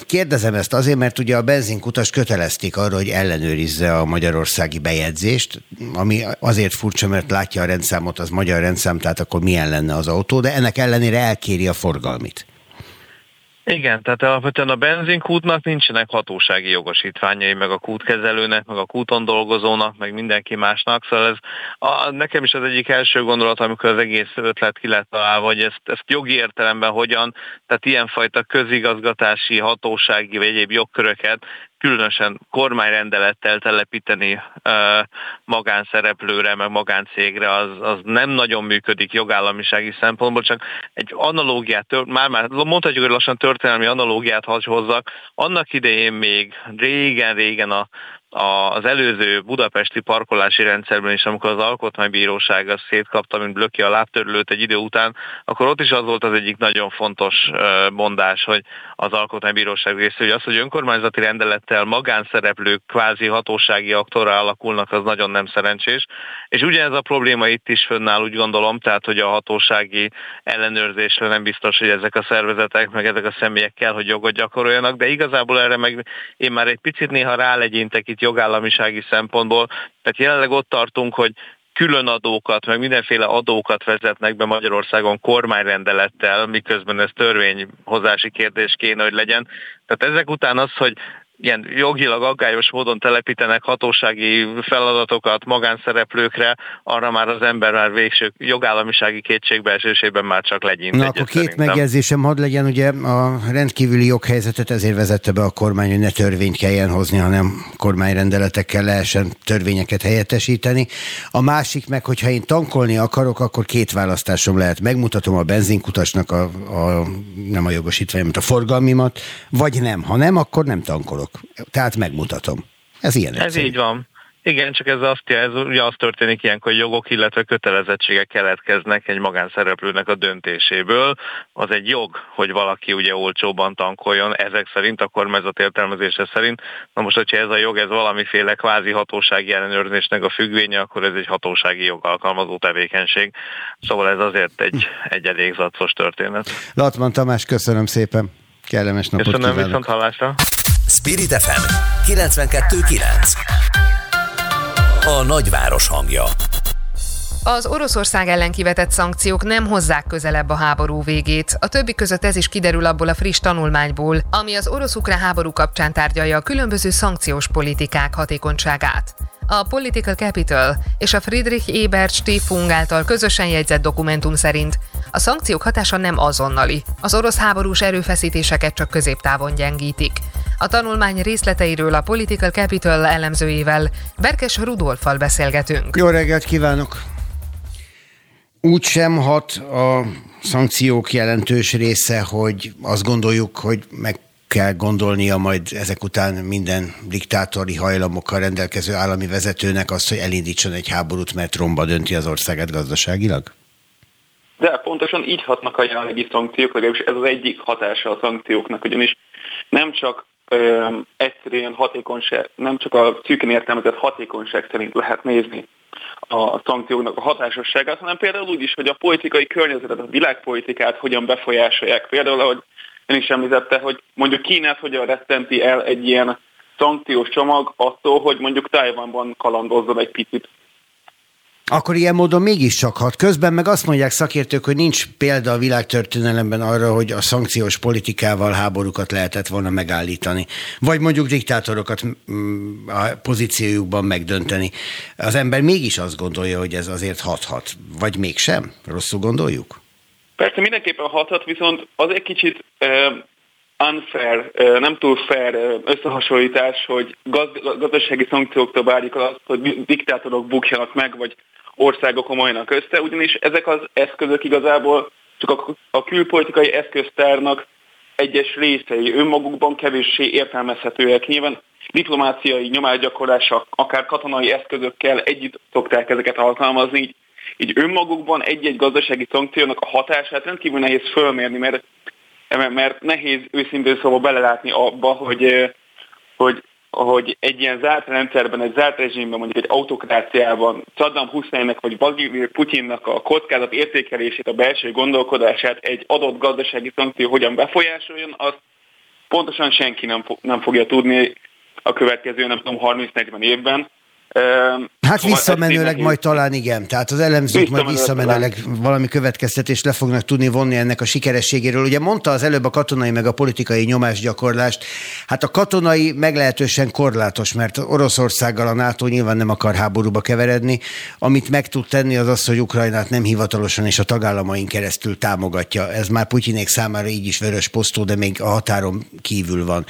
Kérdezem ezt azért, mert ugye a benzinkutas kötelezték arra, hogy ellenőrizze a magyarországi bejegyzést, ami azért furcsa, mert látja a rendszámot, az magyar rendszám, tehát akkor milyen lenne az autó, de ennek ellenére elkéri a forgalmit. Igen, tehát alapvetően a benzinkútnak nincsenek hatósági jogosítványai, meg a kútkezelőnek, meg a kúton dolgozónak, meg mindenki másnak. Szóval ez a, nekem is az egyik első gondolat, amikor az egész ötlet ki lett találva, hogy ezt, ezt jogi értelemben hogyan, tehát ilyenfajta közigazgatási, hatósági vagy egyéb jogköröket különösen kormányrendelettel telepíteni ö, magánszereplőre, meg magáncégre, az, az nem nagyon működik jogállamisági szempontból, csak egy analógiát, már-már mondhatjuk, hogy lassan történelmi analógiát hozzak, annak idején még régen-régen a az előző budapesti parkolási rendszerben is, amikor az alkotmánybíróság azt szétkapta, mint blöki a lábtörlőt egy idő után, akkor ott is az volt az egyik nagyon fontos mondás, hogy az alkotmánybíróság része, hogy az, hogy önkormányzati rendelettel magánszereplők kvázi hatósági aktorra alakulnak, az nagyon nem szerencsés. És ugyanez a probléma itt is fönnáll, úgy gondolom, tehát, hogy a hatósági ellenőrzésre nem biztos, hogy ezek a szervezetek, meg ezek a személyek kell, hogy jogot gyakoroljanak, de igazából erre meg én már egy picit néha rálegyintek itt jogállamisági szempontból. Tehát jelenleg ott tartunk, hogy külön adókat, meg mindenféle adókat vezetnek be Magyarországon kormányrendelettel, miközben ez törvényhozási kérdés kéne, hogy legyen. Tehát ezek után az, hogy ilyen jogilag aggályos módon telepítenek hatósági feladatokat magánszereplőkre, arra már az ember már végső jogállamisági kétségbeesésében már csak legyint. Na akkor két szerintem. Megjegyzésem hadd legyen, ugye a rendkívüli joghelyzetet ezért vezette be a kormány, hogy ne törvényt kelljen hozni, hanem kormányrendeletekkel lehessen törvényeket helyettesíteni. A másik meg, hogyha én tankolni akarok, akkor két választásom lehet. Megmutatom a benzinkutasnak a, a nem a jogosítványomat, a forgalmimat, vagy nem. Ha nem, akkor nem tankolok. Tehát megmutatom. Ez ilyen egyszerű. Ez így van. Igen, csak ez, azt, ez ugye az történik ilyenkor, hogy jogok, illetve kötelezettségek keletkeznek egy magánszereplőnek a döntéséből. Az egy jog, hogy valaki ugye olcsóban tankoljon, ezek szerint, a kormányzat értelmezése szerint. Na most, hogyha ez a jog, ez valamiféle kvázi hatósági ellenőrzésnek a függvénye, akkor ez egy hatósági jogalkalmazó tevékenység. Szóval ez azért egy, egy elég zaccos történet. Lattmann Tamás, köszönöm szépen. Kellemes napot köszönöm, kívánok. Viszont hallásra. Spirit ef em kilencvenkettő kilenc. A nagyváros hangja. Az Oroszország ellen kivetett szankciók nem hozzák közelebb a háború végét. A többi között ez is kiderül abból a friss tanulmányból, ami az orosz-ukrán háború kapcsán tárgyalja a különböző szankciós politikák hatékonyságát. A Political Capital és a Friedrich Ebert Stiftung által közösen jegyzett dokumentum szerint a szankciók hatása nem azonnali, az orosz háborús erőfeszítéseket csak középtávon gyengítik. A tanulmány részleteiről a Political Capital elemzőjével, Berkes Rudolffal beszélgetünk. Jó reggelt kívánok! Úgy sem hat a szankciók jelentős része, hogy azt gondoljuk, hogy meg kell gondolnia majd ezek után minden diktátori hajlamokkal rendelkező állami vezetőnek azt, hogy elindítson egy háborút, mert romba dönti az országát gazdaságilag? De pontosan így hatnak a jelenlegi szankciók, legalábbis ez az egyik hatása a szankcióknak, ugyanis nem csak ö, egyszerűen hatékonyság, nem csak a szűken értelmezett hatékonyság szerint lehet nézni a szankcióknak a hatásosságát, hanem például úgy is, hogy a politikai környezetet, a világpolitikát hogyan befolyásolják. Például, ahogy ön is említette, hogy mondjuk Kínát hogyan rettenti el egy ilyen szankciós csomag attól, hogy mondjuk Tajvanban kalandozzon egy picit. Akkor ilyen módon mégiscsak hat. Közben meg azt mondják szakértők, hogy nincs példa a világtörténelemben arra, hogy a szankciós politikával háborúkat lehetett volna megállítani. Vagy mondjuk diktátorokat a pozíciójukban megdönteni. Az ember mégis azt gondolja, hogy ez azért hathat. Vagy mégsem? Rosszul gondoljuk? Persze mindenképpen hathat, viszont az egy kicsit unfair, nem túl fair összehasonlítás, hogy gazd- gazdasági szankcióktól várjuk azt, hogy diktátorok bukjanak meg, vagy országok omoljanak össze, ugyanis ezek az eszközök igazából csak a, a külpolitikai eszköztárnak egyes részei, önmagukban kevéssé értelmezhetőek. Nyilván diplomáciai nyomásgyakorlással, akár katonai eszközökkel együtt szokták ezeket alkalmazni, így, így önmagukban egy-egy gazdasági szankciónak a hatását rendkívül nehéz fölmérni, mert mert nehéz őszintén szóval belelátni abba, hogy, hogy, hogy egy ilyen zárt rendszerben, egy zárt rezsimben, mondjuk egy autokráciában Saddam Husseinnek vagy Vladimir Putyinnak a kockázat értékelését, a belső gondolkodását egy adott gazdasági szankció hogyan befolyásoljon, azt pontosan senki nem, nem fogja tudni a következő, nem tudom, harminc-negyven évben. Hát visszamenőleg majd talán igen, tehát az elemzők majd visszamenőleg valami következtetést le fognak tudni vonni ennek a sikerességéről. Ugye mondta az előbb a katonai meg a politikai nyomásgyakorlást, hát a katonai meglehetősen korlátos, mert Oroszországgal a NATO nyilván nem akar háborúba keveredni, amit meg tud tenni az az, hogy Ukrajnát nem hivatalosan és a tagállamain keresztül támogatja. Ez már Putyinék számára így is vörös posztó, de még a határon kívül van.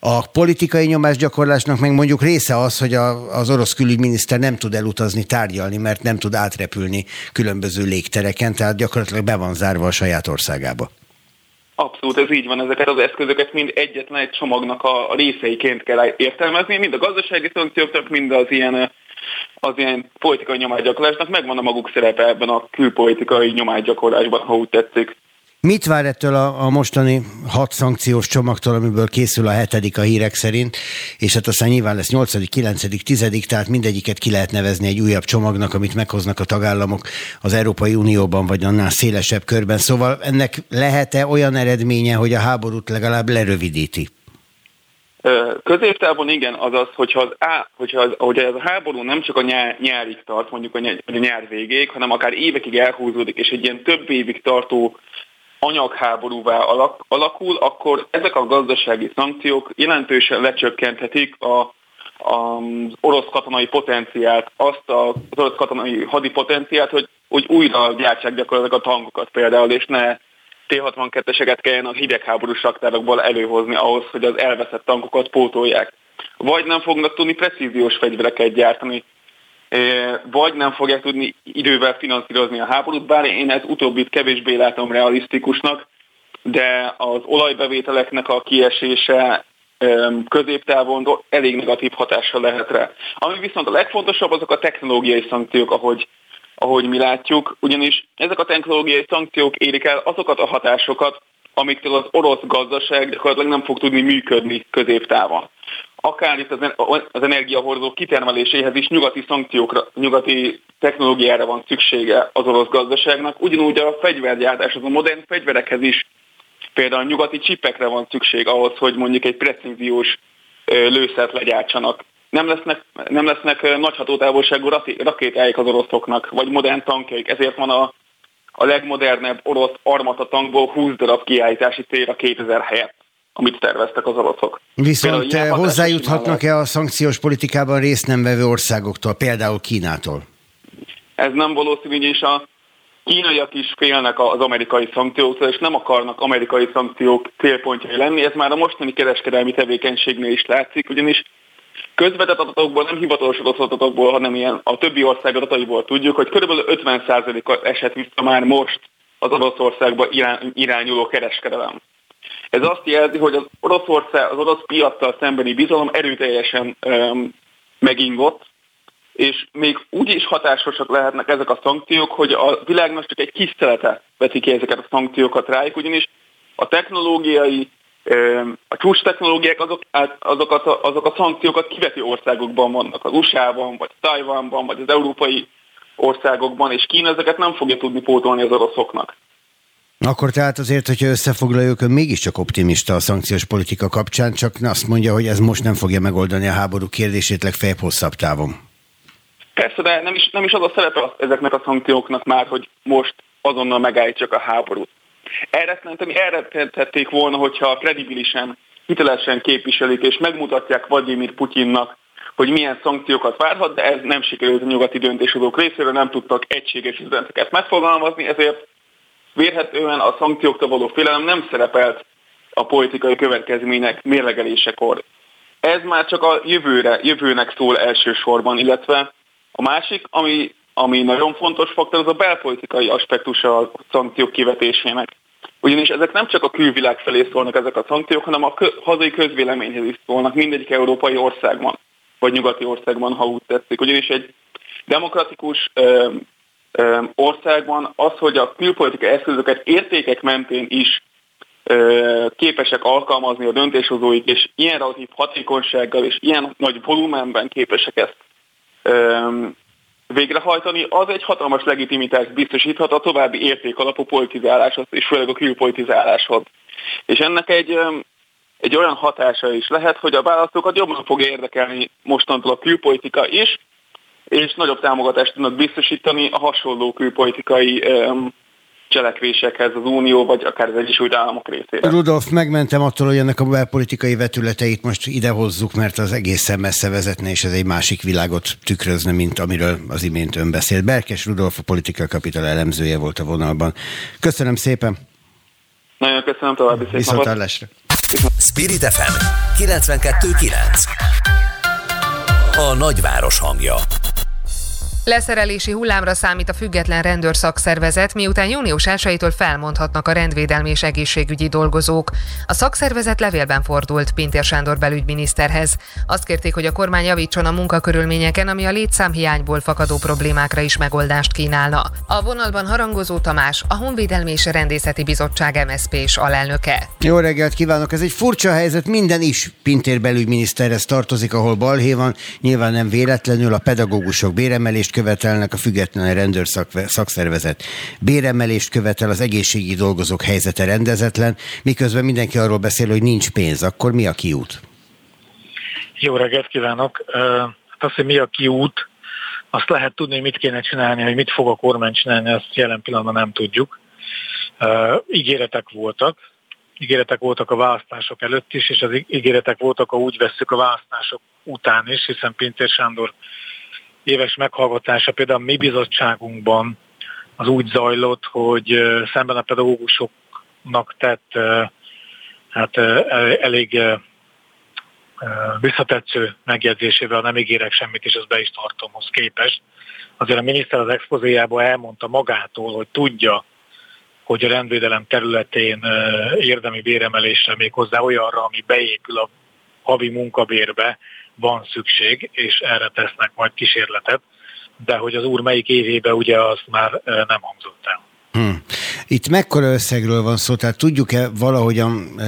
A politikai nyomásgyakorlásnak meg mondjuk része az, hogy a, az orosz külügyminiszter nem tud elutazni, tárgyalni, mert nem tud átrepülni különböző légtereken, tehát gyakorlatilag be van zárva a saját országába. Abszolút, ez így van, ezeket az eszközöket mind egyetlen egy csomagnak a részeiként kell értelmezni, mind a gazdasági szankcióknak, mind az ilyen, az ilyen politikai nyomásgyakorlásnak megvan a maguk szerepe ebben a külpolitikai nyomásgyakorlásban, ha úgy tetszik. Mit vár ettől a, a mostani hat szankciós csomagtól, amiből készül a hetedik a hírek szerint, és hát aztán nyilván lesz nyolcadik, kilencedik, tizedik, tehát mindegyiket ki lehet nevezni egy újabb csomagnak, amit meghoznak a tagállamok az Európai Unióban, vagy annál szélesebb körben. Szóval ennek lehet-e olyan eredménye, hogy a háborút legalább lerövidíti? Középtávon igen, azaz, hogyha, az á, hogyha, az, hogyha ez a háború nem csak a nyár, nyárig tart, mondjuk a nyár, a nyár végéig, hanem akár évekig elhúzódik, és egy ilyen több évig tartó anyagháborúvá alakul, akkor ezek a gazdasági szankciók jelentősen lecsökkenthetik a, a, az orosz katonai potenciált, azt a, az orosz katonai hadi potenciált, hogy, hogy újra gyártsák gyakorlatilag a tankokat például, és ne té hatvanketteseket kelljen a hidegháborús raktárokból előhozni ahhoz, hogy az elveszett tankokat pótolják. Vagy nem fognak tudni precíziós fegyvereket gyártani, vagy nem fogják tudni idővel finanszírozni a háborút, bár én ez utóbbit kevésbé látom realisztikusnak, de az olajbevételeknek a kiesése középtávon elég negatív hatással lehet rá. Ami viszont a legfontosabb, azok a technológiai szankciók, ahogy, ahogy mi látjuk, ugyanis ezek a technológiai szankciók érik el azokat a hatásokat, amiktől az orosz gazdaság gyakorlatilag nem fog tudni működni középtávon. Akár itt az energiahordozók kitermeléséhez is nyugati szankciókra, nyugati technológiára van szüksége az orosz gazdaságnak, ugyanúgy a fegyvergyártáshoz, a modern fegyverekhez is például nyugati csipekre van szükség ahhoz, hogy mondjuk egy precíziós lőszert legyártsanak. Nem lesznek, nem lesznek nagy hatótávolságú rakétáik az oroszoknak, vagy modern tankjaik, ezért van a, a legmodernebb orosz armata tankból húsz darab kiállítási célra kétezer helyett, amit terveztek az oroszok. Viszont például, hozzájuthatnak-e a szankciós politikában részt nem vevő országoktól, például Kínától? Ez nem valószínű, ugyanis a kínaiak is félnek az amerikai szankcióktól, és nem akarnak amerikai szankciók célpontjai lenni. Ez már a mostani kereskedelmi tevékenységnél is látszik, ugyanis közvetett adatokból, nem hivatalos adatokból, hanem ilyen a többi ország adataiból tudjuk, hogy körülbelül ötven százalékkal esett vissza már most az Oroszországba irányuló kereskedelem. Ez azt jelzi, hogy az Oroszország, az orosz piaccal szembeni bizalom erőteljesen öm, megingott, és még úgy is hatásosak lehetnek ezek a szankciók, hogy a világnak csak egy kis szelete veti ki ezeket a szankciókat rájuk, ugyanis a technológiai, öm, a csúcs technológiák azok, azok, a, azok a szankciókat kivető országokban vannak, az u es á-ban, vagy Tajvanban, vagy az Európai országokban, és Kína ezeket nem fogja tudni pótolni az oroszoknak. Akkor tehát azért, hogyha összefoglaljuk, mégiscsak optimista a szankciós politika kapcsán, csak azt mondja, hogy ez most nem fogja megoldani a háború kérdését, legfeljebb hosszabb távon. Persze, de nem is, nem is az a szerepe ezeknek a szankcióknak már, hogy most azonnal megállítsak a háborút. Erre szerintem elrettenhették volna, hogyha kredibilisen, hitelesen képviselik, és megmutatják Vladimir Putyinnak, hogy milyen szankciókat várhat, de ez nem sikerült a nyugati döntéshozók részéről, nem tudtak egységes üzeneteket megfogalmazni, ezért vérhetően a szankcióktól való félelem nem szerepelt a politikai következmények mérlegelésekor. Ez már csak a jövőre, jövőnek szól elsősorban, illetve a másik, ami, ami nagyon fontos faktor, az a belpolitikai aspektusa a szankciók kivetésének. Ugyanis ezek nem csak a külvilág felé szólnak ezek a szankciók, hanem a kö- hazai közvéleményhez is szólnak mindegyik európai országban, vagy nyugati országban, ha úgy tetszik. Ugyanis egy demokratikus ö, ö, országban az, hogy a külpolitikai eszközöket értékek mentén is ö, képesek alkalmazni a döntéshozóik, és ilyen relatív hatékonysággal és ilyen nagy volumenben képesek ezt ö, végrehajtani, az egy hatalmas legitimitást biztosíthat a további értékalapú politizáláshoz, és főleg a külpolitizáláshoz. És ennek egy, egy olyan hatása is lehet, hogy a választókat jobban fog érdekelni mostantól a külpolitika is, és nagyobb támogatást tudnak biztosítani a hasonló külpolitikai um, cselekvésekhez az Unió, vagy akár az Egyesült Államok részére. Rudolf, megmentem attól, hogy ennek a belpolitikai vetületeit most idehozzuk, mert az egészen messze vezetne, és ez egy másik világot tükrözne, mint amiről az imént ön beszélt. Berkes Rudolf, a Political Capital elemzője volt a vonalban. Köszönöm szépen! Nagyon köszönöm, további szép napot! Viszontlátásra! Spirit ef em kilencvenkettő kilenc A nagyváros hangja. Leszerelési hullámra számít a független rendőrszakszervezet, miután június elsejétől felmondhatnak a rendvédelmi és egészségügyi dolgozók. A szakszervezet levélben fordult Pintér Sándor belügyminiszterhez. Azt kérték, hogy a kormány javítson a munkakörülményeken, ami a létszámhiányból fakadó problémákra is megoldást kínálna. A vonalban Harangozó Tamás, a Honvédelmi és Rendészeti Bizottság em es zé pés alelnöke. Jó reggelt kívánok! Ez egy furcsa helyzet, minden is Pintér belügyminiszterhez tartozik, ahol balhé van. Nyilván nem véletlenül a pedagógusok béremelést követelnek, a független rendőr szakszervezet béremelést követel, az egészségügyi dolgozók helyzete rendezetlen, miközben mindenki arról beszél, hogy nincs pénz. Akkor mi a kiút? Jó reggelt kívánok! Hát azt, hogy mi a kiút, azt lehet tudni, hogy mit kéne csinálni, hogy mit fog a kormány csinálni, azt jelen pillanatban nem tudjuk. Ígéretek voltak, ígéretek voltak a választások előtt is, és az ígéretek voltak, ha úgy vesszük, a választások után is, hiszen Pintér Sándor éves meghallgatása például a mi bizottságunkban az úgy zajlott, hogy szemben a pedagógusoknak tett hát elég visszatetsző megjegyzésével, nem ígérek semmit, és ezt be is tartomhoz képest. Azért a miniszter az expozéjában elmondta magától, hogy tudja, hogy a rendvédelem területén érdemi béremelésre, méghozzá olyanra, ami beépül a havi munkabérbe, van szükség, és erre tesznek majd kísérletet, de hogy az úr melyik évében, ugye azt már nem hangzott el. Hmm. Itt mekkora összegről van szó, tehát tudjuk-e valahogyan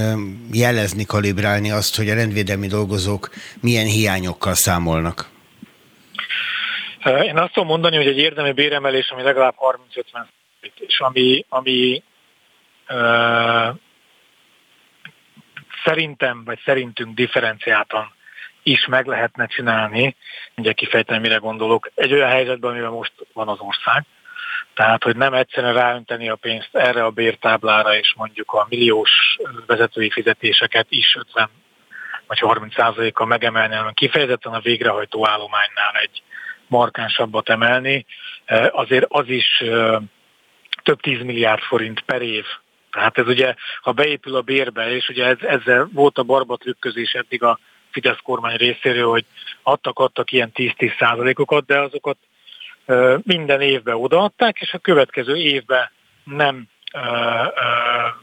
jelezni, kalibrálni azt, hogy a rendvédelmi dolgozók milyen hiányokkal számolnak? Én azt tudom mondani, hogy egy érdemi béremelés, ami legalább harminc-ötven, és ami, ami uh, szerintem, vagy szerintünk differenciáltan is meg lehetne csinálni, mindjárt kifejteni, mire gondolok, egy olyan helyzetben, amiben most van az ország. Tehát, hogy nem egyszerűen ráönteni a pénzt erre a bértáblára, és mondjuk a milliós vezetői fizetéseket is ötven vagy harminc százalékkal megemelni, hanem kifejezetten a végrehajtó állománynál egy markánsabbat emelni. Azért az is több tíz milliárd forint per év. Tehát ez ugye, ha beépül a bérbe, és ugye ez, ezzel volt a barbatrükközés eddig a Fidesz kormány részéről, hogy adtak-adtak ilyen tíz-tíz százalékokat, de azokat minden évben odaadták, és a következő évben nem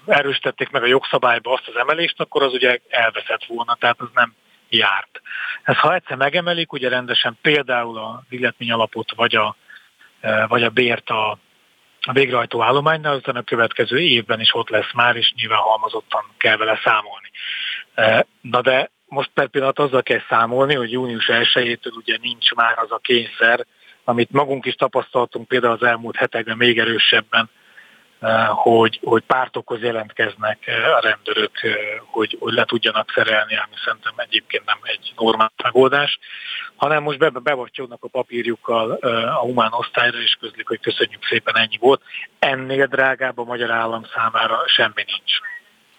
erősítették meg a jogszabályba azt az emelést, akkor az ugye elveszett volna, tehát az nem járt. Ez ha egyszer megemelik, ugye rendesen például az illetmény alapot, vagy a, vagy a bért a, a végrehajtó állománynál, aztán a következő évben is ott lesz már, és nyilván halmazottan kell vele számolni. Na de most per pillanat azzal kell számolni, hogy június elsejétől ugye nincs már az a kényszer, amit magunk is tapasztaltunk például az elmúlt hetekben még erősebben, hogy, hogy pártokhoz jelentkeznek a rendőrök, hogy, hogy le tudjanak szerelni, ami szerintem egyébként nem egy normális megoldás, hanem most be, bevattyognak a papírjukkal a humán osztályra, és közlik, hogy köszönjük szépen, ennyi volt. Ennél drágább a magyar állam számára semmi nincs.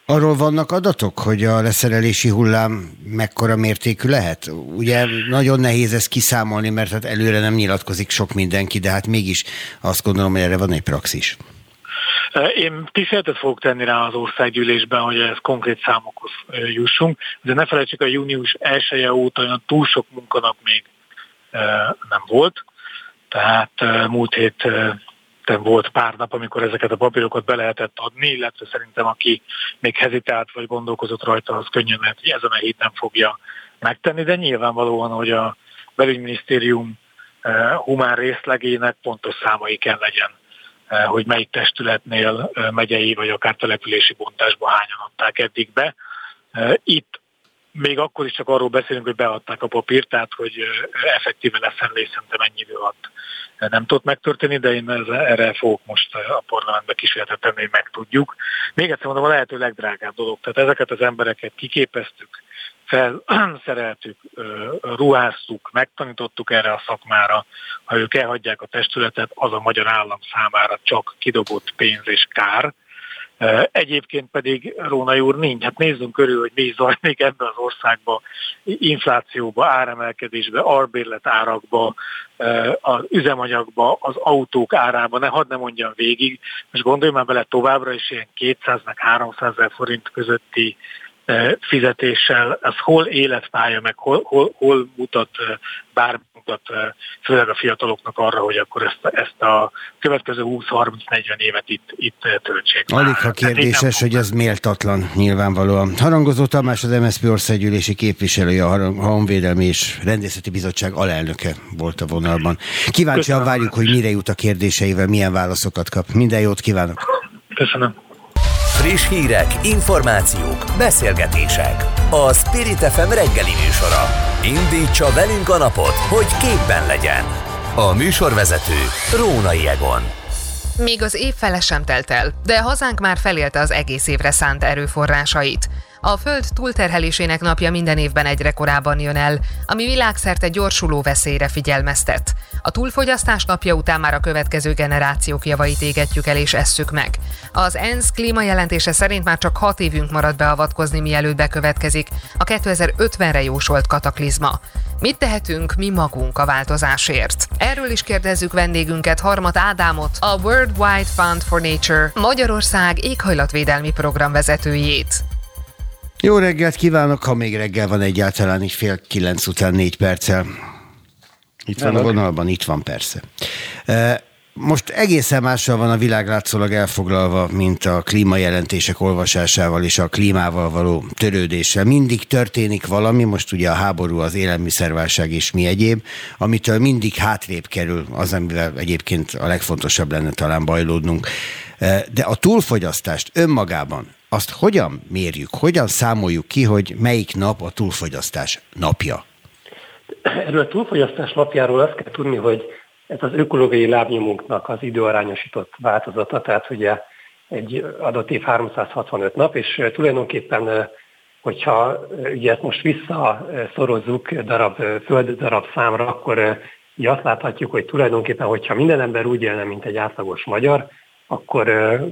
Arról vannak adatok, hogy a leszerelési hullám mekkora mértékű lehet? Ugye nagyon nehéz ezt kiszámolni, mert hát előre nem nyilatkozik sok mindenki, de hát mégis azt gondolom, hogy erre van egy praxis. Én tiszteletet fogok tenni rá az országgyűlésben, hogy ez konkrét számokhoz jussunk, de ne felejtsük, a június elseje óta olyan túl sok munkanap még nem volt, tehát múlt héten volt pár nap, amikor ezeket a papírokat be lehetett adni, illetve szerintem aki még hezitált vagy gondolkozott rajta, az könnyen lehet, hogy ezen a héten fogja megtenni, de nyilvánvalóan, hogy a belügyminisztérium humán részlegének pontos számai kell legyen, hogy melyik testületnél megyei vagy akár települési bontásba hányan adták eddig be. Itt még akkor is csak arról beszélünk, hogy beadták a papírt, tehát hogy effektíve leszerelés szerintem ennyi idő alatt nem tudott megtörténni, de én erre fogok most a parlamentbe kísérletet tenni, hogy megtudjuk. Még egyszer mondom, a lehető legdrágább dolog. Tehát ezeket az embereket kiképeztük, felszereltük, ruháztuk, megtanítottuk erre a szakmára. Ha ők elhagyják a testületet, az a magyar állam számára csak kidobott pénz és kár. Egyébként pedig, Rónai úr, nincs. Hát nézzünk körül, hogy mi zajlik ebben az országban, inflációba, áremelkedésbe, albérlet árakba, az üzemanyagba, az autók árába, ne, hadd ne mondjam végig, most gondolj már bele továbbra is ilyen kétszáz-háromszázezer forint közötti fizetéssel, ez hol életpálya, meg hol, hol, hol mutat, bármi mutat, főleg a fiataloknak arra, hogy akkor ezt, ezt a következő húsz-harminc-negyven évet itt, itt töltsék. Alig ha kérdéses, hát hogy ez méltatlan nyilvánvalóan. Harangozó Tamás, az em es zé pé országgyűlési képviselője, a Honvédelmi és Rendészeti Bizottság alelnöke volt a vonalban. Kíváncsian várjuk, hogy mire jut a kérdéseivel, milyen válaszokat kap. Minden jót kívánok! Köszönöm! Friss hírek, információk, beszélgetések. A Spirit ef em reggeli műsora. Indítsa velünk a napot, hogy képben legyen. A műsorvezető Rónai Egon. Még az év fele sem telt el, de hazánk már felélte az egész évre szánt erőforrásait. A Föld túlterhelésének napja minden évben egyre korábban jön el, ami világszerte gyorsuló veszélyre figyelmeztet. A túlfogyasztás napja után már a következő generációk javait égetjük el és esszük meg. Az ENSZ klímajelentése szerint már csak hat évünk marad beavatkozni, mielőtt bekövetkezik a kétezer-ötvenre jósolt kataklizma. Mit tehetünk mi magunk a változásért? Erről is kérdezzük vendégünket, Harmat Ádámot, a World Wide Fund for Nature Magyarország éghajlatvédelmi programvezetőjét. Jó reggelt kívánok, ha még reggel van egyáltalán, így fél kilenc után négy perccel. Itt van a vonalban, itt van persze. Most egészen mással van a világ látszólag elfoglalva, mint a klímajelentések olvasásával és a klímával való törődéssel. Mindig történik valami, most ugye a háború, az élelmiszerválság és mi egyéb, amitől mindig hátrébb kerül az, amivel egyébként a legfontosabb lenne talán bajlódnunk. De a túlfogyasztást önmagában, azt hogyan mérjük, hogyan számoljuk ki, hogy melyik nap a túlfogyasztás napja? Erről a túlfogyasztás napjáról azt kell tudni, hogy ez az ökológiai lábnyomunknak az időarányosított változata, tehát ugye egy adott év háromszázhatvanöt nap, és tulajdonképpen, hogyha ugye ezt most visszaszorozzuk darab, föld darab számra, akkor ugye azt láthatjuk, hogy tulajdonképpen, hogyha minden ember úgy élne, mint egy átlagos magyar, akkor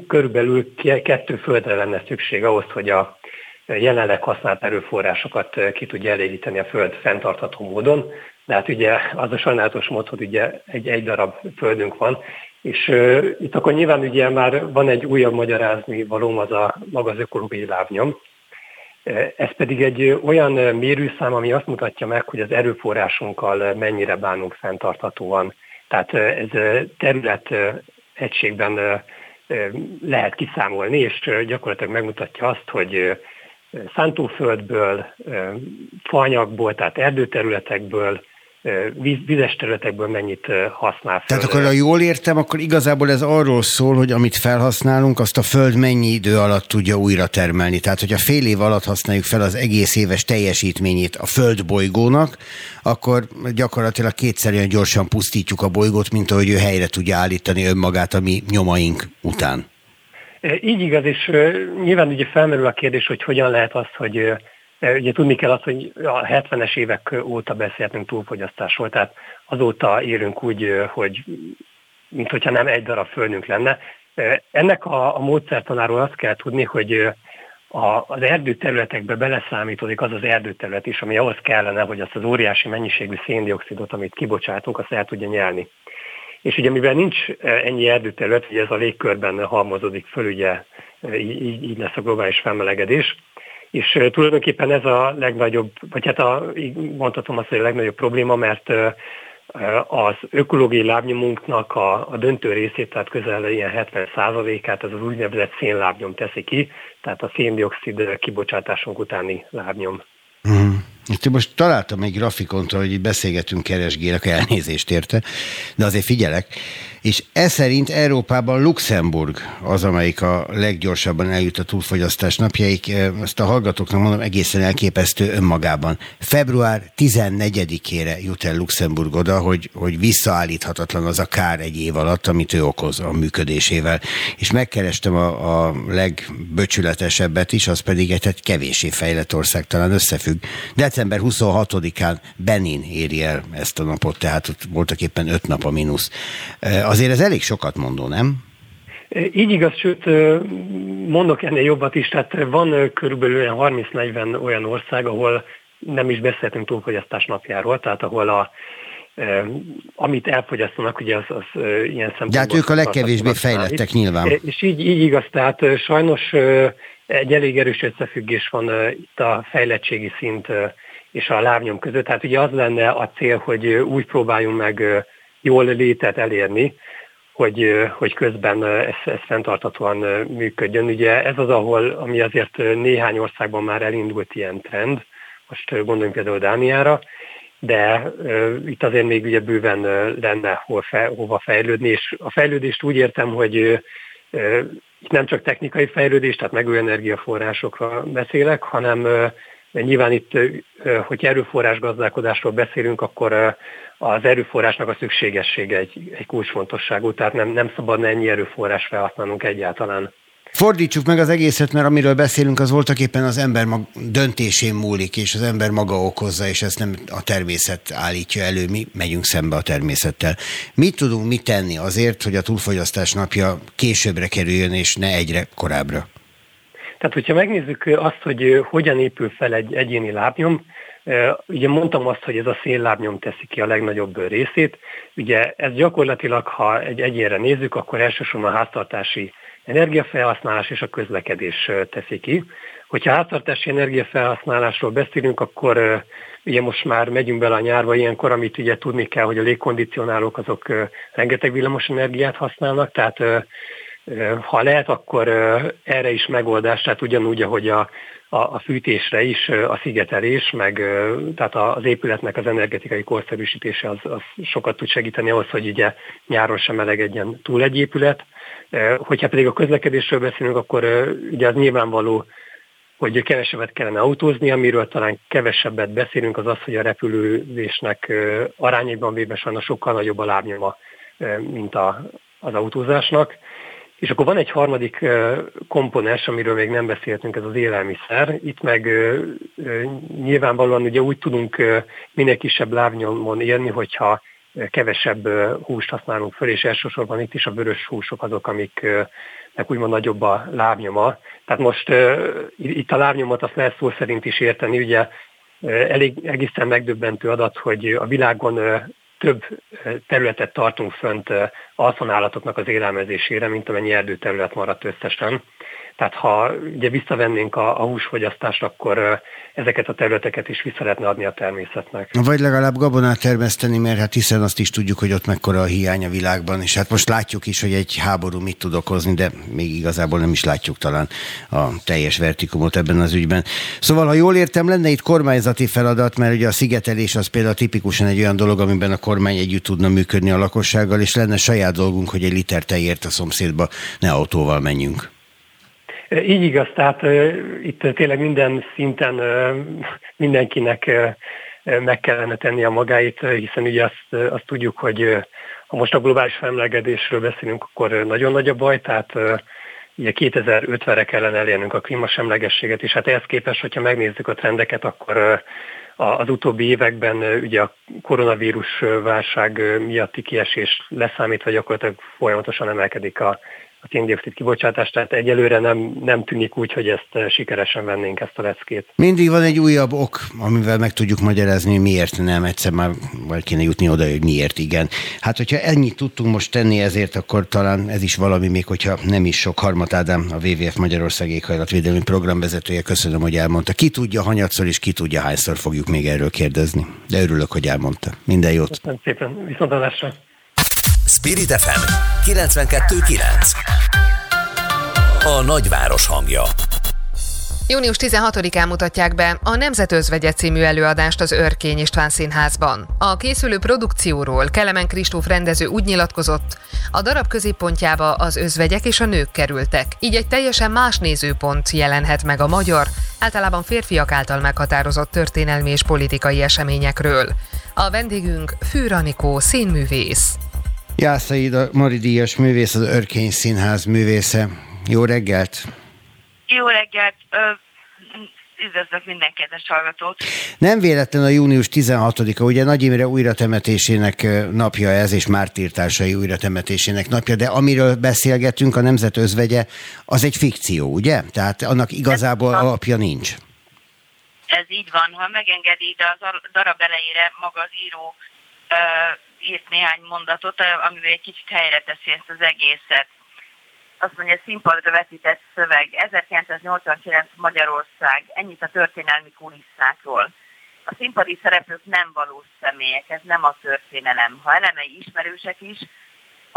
körülbelül kettő földre lenne szükség ahhoz, hogy a jelenleg használt erőforrásokat ki tudja elégíteni a föld fenntartható módon. De hát ugye az a sajnálatos mód, hogy ugye egy, egy darab földünk van, és uh, itt akkor nyilván ugye már van egy újabb magyarázni valóm, az a maga az ökológiai lábnyom. Ez pedig egy olyan mérőszám, ami azt mutatja meg, hogy az erőforrásunkkal mennyire bánunk fenntarthatóan. Tehát ez terület egységben lehet kiszámolni, és gyakorlatilag megmutatja azt, hogy szántóföldből, faanyagból, tehát erdőterületekből, vizes területekből mennyit használ. Tehát földre. Akkor, ha jól értem, akkor igazából ez arról szól, hogy amit felhasználunk, azt a föld mennyi idő alatt tudja újra termelni. Tehát, hogyha fél év alatt használjuk fel az egész éves teljesítményét a földbolygónak, akkor gyakorlatilag kétszer olyan gyorsan pusztítjuk a bolygót, mint ahogy ő helyre tudja állítani önmagát a mi nyomaink után. Így igaz, és nyilván ugye felmerül a kérdés, hogy hogyan lehet az, hogy ugye tudni kell azt, hogy a hetvenes évek óta beszéltünk túlfogyasztásról, tehát azóta élünk úgy, hogy mint hogyha nem egy darab földünk lenne. Ennek a, a módszertanáról azt kell tudni, hogy a, az erdőterületekbe beleszámítódik az az erdőterület is, ami ahhoz kellene, hogy azt az óriási mennyiségű széndioxidot, amit kibocsátunk, azt el tudja nyelni. És ugye mivel nincs ennyi erdőterület, ugye ez a légkörben halmozódik föl, ugye így, így lesz a globális felmelegedés, és tulajdonképpen ez a legnagyobb, vagy hát a, mondhatom azt, hogy a legnagyobb probléma, mert az ökológiai lábnyomunknak a, a döntő részét, tehát közel ilyen hetven százalékát az az úgynevezett szénlábnyom teszi ki, tehát a széndioxid kibocsátásunk utáni lábnyom. Mm. Most találtam egy grafikont, hogy itt beszélgetünk, keresgélek, elnézést érte, de azért figyelek, és ez szerint Európában Luxemburg az, amelyik a leggyorsabban eljut a túlfogyasztás napjaik, ezt a hallgatóknak mondom, egészen elképesztő önmagában. február tizennegyedikére jut el Luxemburg oda, hogy, hogy visszaállíthatatlan az a kár egy év alatt, amit ő okoz a működésével, és megkerestem a, a legböcsületesebbet is, az pedig egy hát kevéssé fejlett ország, talán összefügg, de december huszonhatodikán Benin éri el ezt a napot, tehát ott voltak éppen öt nap a mínusz. Azért ez elég sokat mondó, nem? Így igaz, sőt, mondok ennél jobbat is, tehát van körülbelül harminc-negyven olyan ország, ahol nem is beszéltünk túlfogyasztás napjáról, tehát ahol a, amit elfogyasztanak, ugye az, az ilyen szempontból... De hát ők a legkevésbé fejlettek nyilván. És így, így igaz, tehát sajnos... Egy elég erős összefüggés van uh, itt a fejlettségi szint uh, és a lábnyom között. Tehát ugye az lenne a cél, hogy uh, úgy próbáljunk meg uh, jól létet elérni, hogy, uh, hogy közben uh, ez, ez fenntarthatóan uh, működjön. Ugye ez az, ahol, ami azért uh, néhány országban már elindult ilyen trend, most uh, gondoljunk például Dániára, de uh, itt azért még ugye bőven uh, lenne hol fe, hova fejlődni, és a fejlődést úgy értem, hogy uh, itt nem csak technikai fejlődés, tehát megújuló energiaforrásokra beszélek, hanem nyilván itt, hogy erőforrás gazdálkodásról beszélünk, akkor az erőforrásnak a szükségessége egy, egy kulcsfontosságú, tehát nem, nem szabadna ennyi erőforrás felhasználnunk egyáltalán. Fordítsuk meg az egészet, mert amiről beszélünk, az voltak éppen az ember mag- döntésén múlik, és az ember maga okozza, és ezt nem a természet állítja elő, mi megyünk szembe a természettel. Mit tudunk mit tenni azért, hogy a túlfogyasztás napja későbbre kerüljön, és ne egyre korábbra? Tehát, hogyha megnézzük azt, hogy hogyan épül fel egy egyéni lábnyom, ugye mondtam azt, hogy ez a szénlábnyom teszi ki a legnagyobb részét, ugye ez gyakorlatilag, ha egy egyénre nézzük, akkor elsősorban a háztartási energiafelhasználás és a közlekedés teszi ki. Hogyha háztartási energiafelhasználásról beszélünk, akkor ugye most már megyünk bele a nyárba ilyenkor, amit ugye tudni kell, hogy a légkondicionálók azok rengeteg villamos energiát használnak, tehát ha lehet, akkor erre is megoldás, tehát ugyanúgy, ahogy a, a, a fűtésre is, a szigetelés, meg tehát az épületnek az energetikai korszerűsítése az, az sokat tud segíteni ahhoz, hogy ugye nyáron sem melegedjen túl egy épület. Hogyha pedig a közlekedésről beszélünk, akkor ugye az nyilvánvaló, hogy kevesebbet kellene autózni, amiről talán kevesebbet beszélünk, az az, hogy a repülőzésnek arányaiban véve sajnos sokkal nagyobb a lábnyoma, mint a, az autózásnak. És akkor van egy harmadik komponens, amiről még nem beszéltünk, ez az élelmiszer. Itt meg nyilvánvalóan ugye úgy tudunk minél kisebb lábnyomon élni, hogyha kevesebb húst használunk föl, és elsősorban itt is a vörös húsok azok, amiknek úgymond nagyobb a lábnyoma. Tehát most itt a lábnyomot azt lehet szó szerint is érteni, ugye elég egészen megdöbbentő adat, hogy a világon több területet tartunk fönt alszonállatoknak az élelmezésére, mint amennyi erdőterület maradt összesen. Tehát ha ugye visszavennénk a, a húsfogyasztást, akkor ezeket a területeket is vissza lehetne adni a természetnek. Vagy legalább gabonát termeszteni, mert hát hiszen azt is tudjuk, hogy ott mekkora a hiány a világban, és hát most látjuk is, hogy egy háború mit tud okozni, de még igazából nem is látjuk talán a teljes vertikumot ebben az ügyben. Szóval, ha jól értem, lenne itt kormányzati feladat, mert ugye a szigetelés az például tipikusan egy olyan dolog, amiben a kormány együtt tudna működni a lakossággal, és lenne saját dolgunk, hogy egy liter tejért a szomszédba ne autóval menjünk. Így igaz, tehát uh, itt tényleg minden szinten uh, mindenkinek uh, meg kellene tenni a magáit, hiszen ugye azt, uh, azt tudjuk, hogy uh, ha most a globális felmelegedésről beszélünk, akkor uh, nagyon nagy a baj, tehát uh, ugye kétezer-ötvenre kellene elérnünk a klímasemlegességet, és hát ehhez képest, hogyha megnézzük a trendeket, akkor uh, az utóbbi években uh, ugye a koronavírus válság miatti kiesés leszámítva gyakorlatilag folyamatosan emelkedik a a szén-dioxid kibocsátás, tehát egyelőre nem, nem tűnik úgy, hogy ezt sikeresen vennénk, ezt a leckét. Mindig van egy újabb ok, amivel meg tudjuk magyarázni, miért nem, egyszer már kéne jutni oda, hogy miért igen. Hát, hogyha ennyit tudtunk most tenni ezért, akkor talán ez is valami, még hogyha nem is sok. Harmat Ádám, a vé vé ef Magyarország éghajlatvédelmi programvezetője, köszönöm, hogy elmondta. Ki tudja hanyatszor és ki tudja hányszor fogjuk még erről kérdezni. De örülök, hogy elmondta. Minden jót. Köszönöm szépen, viszontlátásra. Spirit ef em kilencvenkettő kilenc. A nagyváros hangja. június tizenhatodikán mutatják be a Nemzetözvegye című előadást az Örkény István Színházban. A készülő produkcióról Kelemen Kristóf rendező úgy nyilatkozott, a darab középpontjába az özvegyek és a nők kerültek, így egy teljesen más nézőpont jelenhet meg a magyar, általában férfiak által meghatározott történelmi és politikai eseményekről. A vendégünk Fűr Anikó színművész. Jászai Mari díjas művész, az Örkény Színház művésze. Jó reggelt! Jó reggelt! Üdvözlök minden kedves hallgatót! Nem véletlen a június tizenhatodika, ugye Nagy Imre újratemetésének napja ez, és mártírtársai újratemetésének napja, de amiről beszélgetünk, a Nemzet özvegye, az egy fikció, ugye? Tehát annak igazából alapja nincs. Ez így van, ha megengedi, de a darab elejére maga az író ö- írt néhány mondatot, amivel egy kicsit helyre teszi ezt az egészet. Azt mondja, színpadra vetített szöveg. ezerkilencszáznyolcvankilenc Magyarország. Ennyit a történelmi kulisszákról. A színpadi szereplők nem valós személyek, ez nem a történelem. Ha elemei ismerősek is,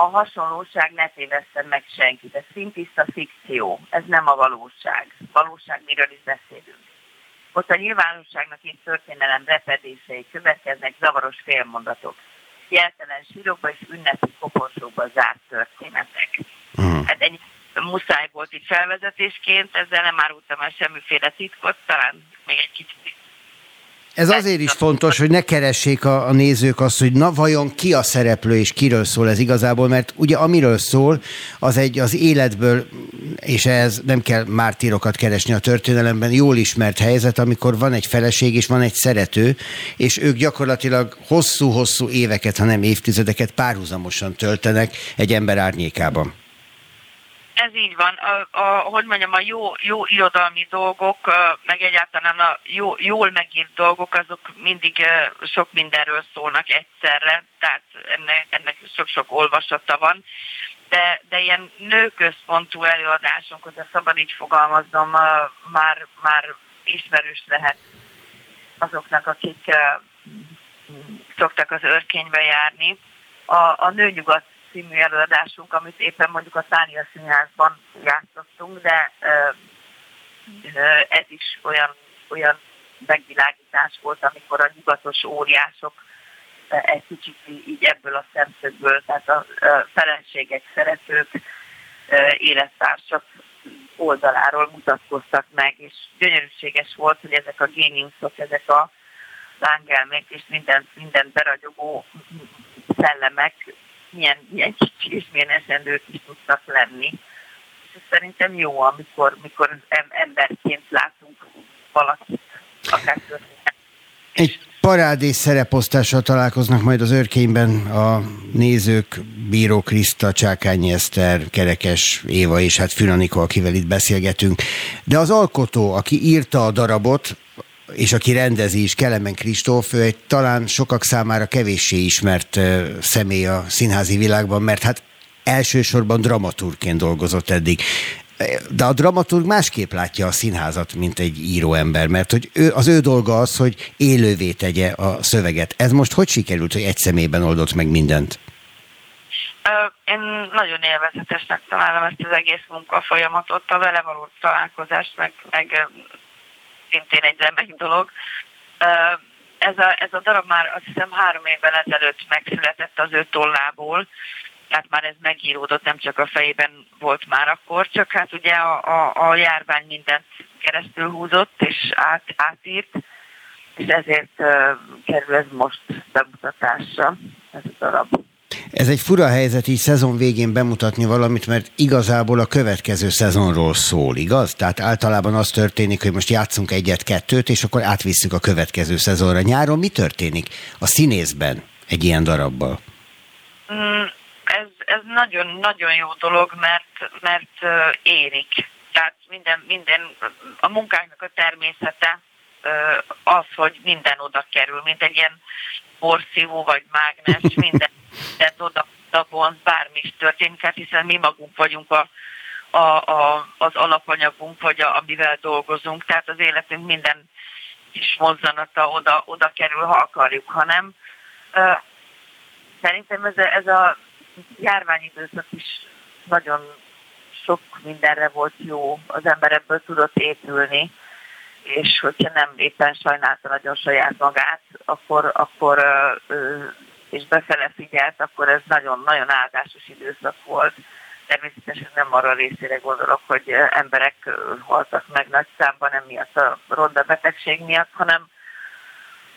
a hasonlóság ne tévesszen meg senkit. Ez szintiszta fikció, ez nem a valóság. Valóság, miről is beszélünk. Ott a nyilvánosságnak itt történelem repedései következnek, zavaros félmondatok. Jeltelen sírokba és ünnepi koporsókba zárt történetek. Uh-huh. Hát ennyi muszáj volt itt felvezetésként, ezzel nem árultam el semmiféle titkot, talán még egy kicsit. Ez azért is fontos, hogy ne keressék a, a nézők azt, hogy na vajon ki a szereplő és kiről szól ez igazából, mert ugye amiről szól, az egy az életből, és ehhez nem kell mártírokat keresni a történelemben, jól ismert helyzet, amikor van egy feleség és van egy szerető, és ők gyakorlatilag hosszú-hosszú éveket, ha nem évtizedeket párhuzamosan töltenek egy ember árnyékában. Ez így van. A, a, hogy mondjam, a jó, jó irodalmi dolgok, a, meg egyáltalán a jó, jól megírt dolgok, azok mindig a, sok mindenről szólnak egyszerre, tehát ennek, ennek sok-sok olvasata van. De, de ilyen nőközpontú előadásunk, hogyha szabad így fogalmaznom, a, már, már ismerős lehet azoknak, akik a, szoktak az Örkénybe járni. A, a Nőnyugat című előadásunk, amit éppen mondjuk a Tália Színházban játszottunk, de ö, ö, ez is olyan, olyan megvilágítás volt, amikor a nyugatos óriások ö, egy kicsit így ebből a szemszögből, tehát a ö, feleségek, szeretők, ö, élettársak oldaláról mutatkoztak meg, és gyönyörűséges volt, hogy ezek a géniuszok, ezek a lángelmék és minden, minden beragyogó szellemek milyen, milyen kicsi és milyen esendők is tudtak lenni. És szerintem jó, amikor, amikor emberként látunk valakit, akár történet. Egy parádés szereposztással találkoznak majd az Örkényben a nézők, Bíró Kriszta, Csákányi Eszter, Kerekes Éva és hát Fűr Anikó, akivel itt beszélgetünk. De az alkotó, aki írta a darabot, és aki rendezi is, Kelemen Kristóf, ő egy talán sokak számára kevéssé ismert személy a színházi világban, mert hát elsősorban dramaturgként dolgozott eddig. De a dramaturg másképp látja a színházat, mint egy íróember, mert hogy ő, az ő dolga az, hogy élővé tegye a szöveget. Ez most hogy sikerült, hogy egy személyben oldott meg mindent? Én nagyon élvezetesnek találom ezt az egész munkafolyamatot, a vele való találkozást, meg, meg szintén egy remek dolog. Ez a, ez a darab már azt hiszem három évvel ezelőtt megszületett az ő tollából, tehát már ez megíródott, nem csak a fejében volt már akkor, csak hát ugye a, a, a járvány mindent keresztül húzott és át, átírt, és ezért uh, kerül ez most bemutatásra, ez a darab. Ez egy fura helyzet így szezon végén bemutatni valamit, mert igazából a következő szezonról szól, igaz? Tehát általában az történik, hogy most játszunk egyet-kettőt, és akkor átvisszük a következő szezonra. Nyáron mi történik a színészben egy ilyen darabbal? Mm, ez, ez nagyon-nagyon jó dolog, mert, mert érik. Tehát minden, minden a munkáknak a természete az, hogy minden oda kerül, mint egy ilyen porszívó vagy mágnes, minden de oda, oda bont, bármi is történik, hát hiszen mi magunk vagyunk a, a, a, az alapanyagunk, vagy a, amivel dolgozunk, tehát az életünk minden kis mozzanata oda, oda kerül, ha akarjuk, ha nem. Szerintem ez a, ez a járványidőszak is nagyon sok mindenre volt jó, az ember ebből tudott épülni, és hogyha nem éppen sajnálta nagyon saját magát, akkor, akkor és befele figyelt, akkor ez nagyon-nagyon áldásos időszak volt. Természetesen nem arra részére gondolok, hogy emberek haltak meg nagy számban, nem miatt a ronda betegség miatt, hanem,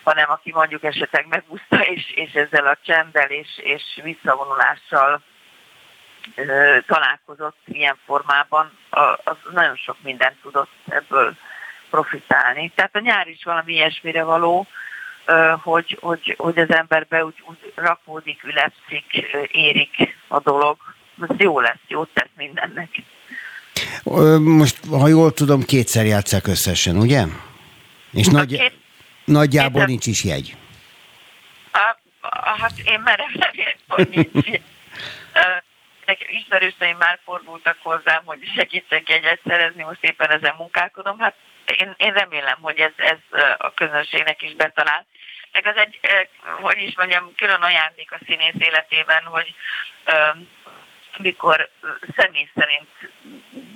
hanem aki mondjuk esetleg megúszta, és, és ezzel a csenddel és, és visszavonulással ö, találkozott ilyen formában, az nagyon sok mindent tudott ebből profitálni. Tehát a nyár is valami ilyesmire való, Hogy, hogy, hogy az emberbe úgy, úgy rakódik, ülepszik, érik a dolog. Ez jó lesz, jót tesz mindennek. Most, ha jól tudom, kétszer játsszák összesen, ugye? És nagy, két, nagyjából két, nincs is jegy. A, a, hát én merem remélni, hogy nincs jegy. Ismerőseim már fordultak hozzám, hogy segítsek jegyet szerezni, most éppen ezen munkálkodom. Hát én, én remélem, hogy ez, ez a közönségnek is betalál. Meg az egy, hogy is mondjam, külön ajándék a színész életében, hogy amikor személy szerint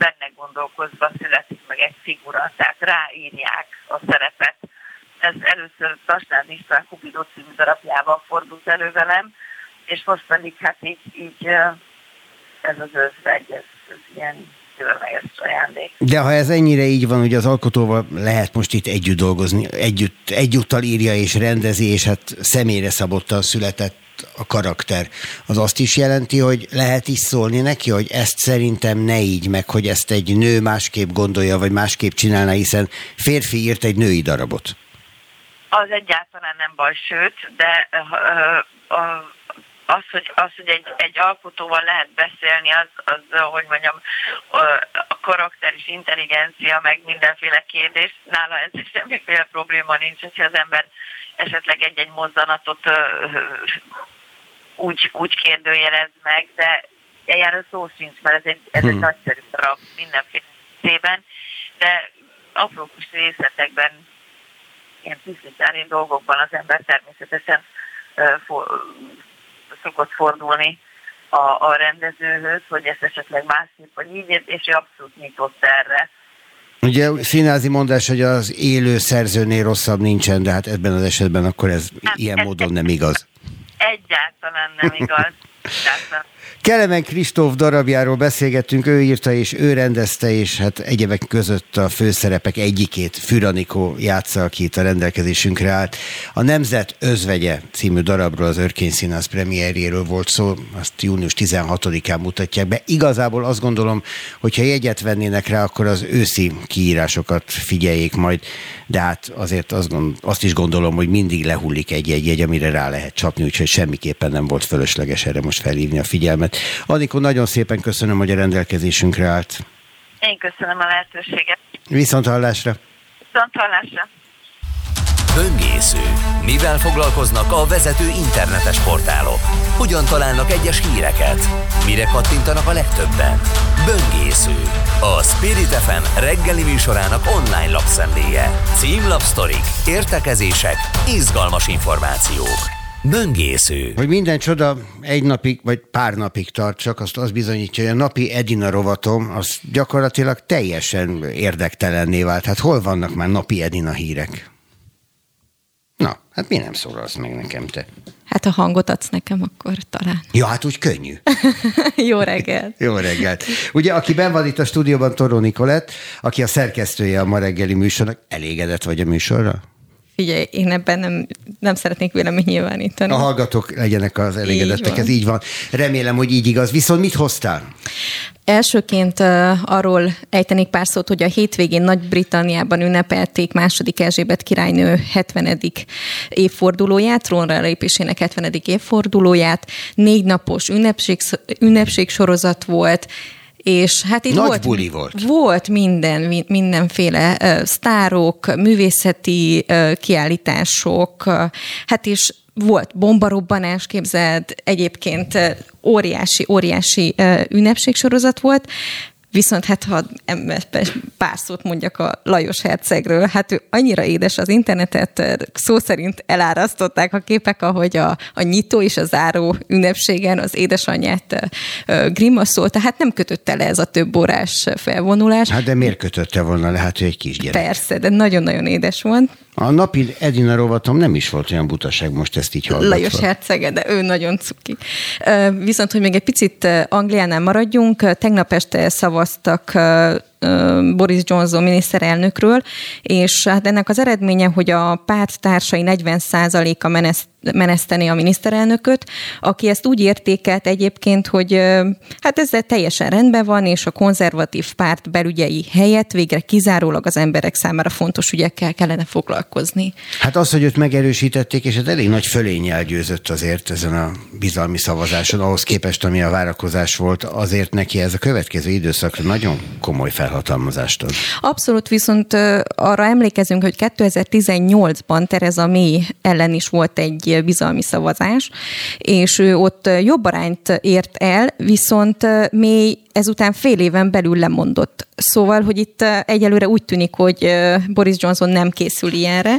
benne gondolkozva születik meg egy figura, tehát ráírják a szerepet. Ez először Tasnád István Kupidó című darabjában fordult elő velem, és most pedig hát így, így ez az összeg, ez, ez ilyen... De ha ez ennyire így van, hogy az alkotóval lehet most itt együtt dolgozni, együtt, egyúttal írja és rendezi, és hát személyre szabottan született a karakter, az azt is jelenti, hogy lehet is szólni neki, hogy ezt szerintem ne így meg, hogy ezt egy nő másképp gondolja, vagy másképp csinálna, hiszen férfi írt egy női darabot. Az egyáltalán nem baj, sőt, de uh, uh, Az, hogy, az, hogy egy, egy alkotóval lehet beszélni, az, az, hogy mondjam, a karakter és intelligencia, meg mindenféle kérdés. Nála ez semmiféle probléma nincs, hogyha az ember esetleg egy-egy mozdanatot úgy, úgy kérdőjelez meg, de erről szó sincs, mert ez egy, ez egy hmm. nagyszerű darab mindenféle szében, de apró kis részletekben, ilyen tisztítani dolgokban az ember természetesen for, szokott fordulni a, a rendezőhöz, hogy ezt esetleg másképp, vagy így, és ő abszolút nyitott erre. Ugye színházi mondás, hogy az élő szerzőnél rosszabb nincsen, de hát ebben az esetben akkor ez nem, ilyen ez módon nem igaz. Egyáltalán nem igaz. Egyáltalán. Kelemen Kristóf darabjáról beszélgettünk, ő írta és ő rendezte, és hát egyebek között a főszerepek egyikét Fűr Anikó játsza, aki itt a rendelkezésünkre állt. A Nemzet özvegye című darabról, az Örkény Színház premierjéről volt szó, azt június tizenhatodikán mutatják be. Igazából azt gondolom, hogyha jegyet vennének rá, akkor az őszi kiírásokat figyeljék majd, de hát azért azt, gond, azt is gondolom, hogy mindig lehullik egy-egy jegy, amire rá lehet csapni, úgyhogy semmiképpen nem volt fölösleges erre most felhívni a figyelmet. Anikó, nagyon szépen köszönöm, hogy a rendelkezésünkre állt. Én köszönöm a lehetőséget. Viszont hallásra. Viszont hallásra. Böngésző. Mivel foglalkoznak a vezető internetes portálok? Hogyan találnak egyes híreket? Mire kattintanak a legtöbben? Böngésző. A Spirit ef em reggeli műsorának online lapszemléje. Címlapsztorik, értekezések, izgalmas információk. Böngésző. Hogy minden csoda egy napig, vagy pár napig tart, csak azt, azt bizonyítja, hogy a napi Edina rovatom, az gyakorlatilag teljesen érdektelenné vált. Hát hol vannak már napi Edina hírek? Na, hát mi nem szólalsz meg nekem, te? Hát ha hangot adsz nekem, akkor talán. Ja, hát úgy könnyű. Jó reggelt. Jó reggelt. Ugye, aki benn van itt a stúdióban, Toró Nikolett, aki a szerkesztője a ma reggeli műsornak, elégedett vagy a műsorra? Figyelj, én ebben nem, nem szeretnék vélemény nyilvánítani. A hallgatók legyenek az elégedettek, ez így van. Remélem, hogy így igaz. Viszont mit hoztál? Elsőként uh, arról ejtenék pár szót, hogy a hétvégén Nagy-Britanniában ünnepelték második Erzsébet királynő hetvenedik évfordulóját, trónra lépésének hetvenedik évfordulóját. Négy napos ünnepség, ünnepség sorozat volt, és hát itt nagy volt, buli volt. Volt minden, mindenféle uh, sztárok, művészeti uh, kiállítások, uh, hát és volt bombarobbanás, képzeld, egyébként uh, óriási, óriási uh, ünnepségsorozat volt, viszont hát ha pár szót mondjak a Lajos Hercegről, hát ő annyira édes, az internetet szó szerint elárasztották a képek, ahogy a, a nyitó és a záró ünnepségen az édesanyját grimaszolta, hát nem kötötte le ez a több órás felvonulás. Hát de miért kötötte volna le, hát ő egy kisgyerek. Persze, de nagyon-nagyon édes volt. A napi Edina rovatom nem is volt olyan butaság, most ezt így hallgatva. Lajos Herceg, de ő nagyon cuki. Viszont, hogy még egy picit Angliánál maradjunk, tegnap este szavaztak Boris Johnson miniszterelnökről, és hát ennek az eredménye, hogy a párt társai negyven százaléka meneszteni a miniszterelnököt, aki ezt úgy értékelt egyébként, hogy hát ezzel teljesen rendben van, és a konzervatív párt belügyei helyett végre kizárólag az emberek számára fontos ügyekkel kellene foglalkozni. Hát az, hogy őt megerősítették, és ez elég nagy fölénnyel győzött azért ezen a bizalmi szavazáson, ahhoz képest, ami a várakozás volt, azért neki ez a következő időszakra nagyon komoly fel. Abszolút, viszont arra emlékezünk, hogy kétezer-tizennyolcban Tereza May ellen is volt egy bizalmi szavazás, és ő ott jobb arányt ért el, viszont May ezután fél éven belül lemondott. Szóval, hogy itt egyelőre úgy tűnik, hogy Boris Johnson nem készül ilyenre.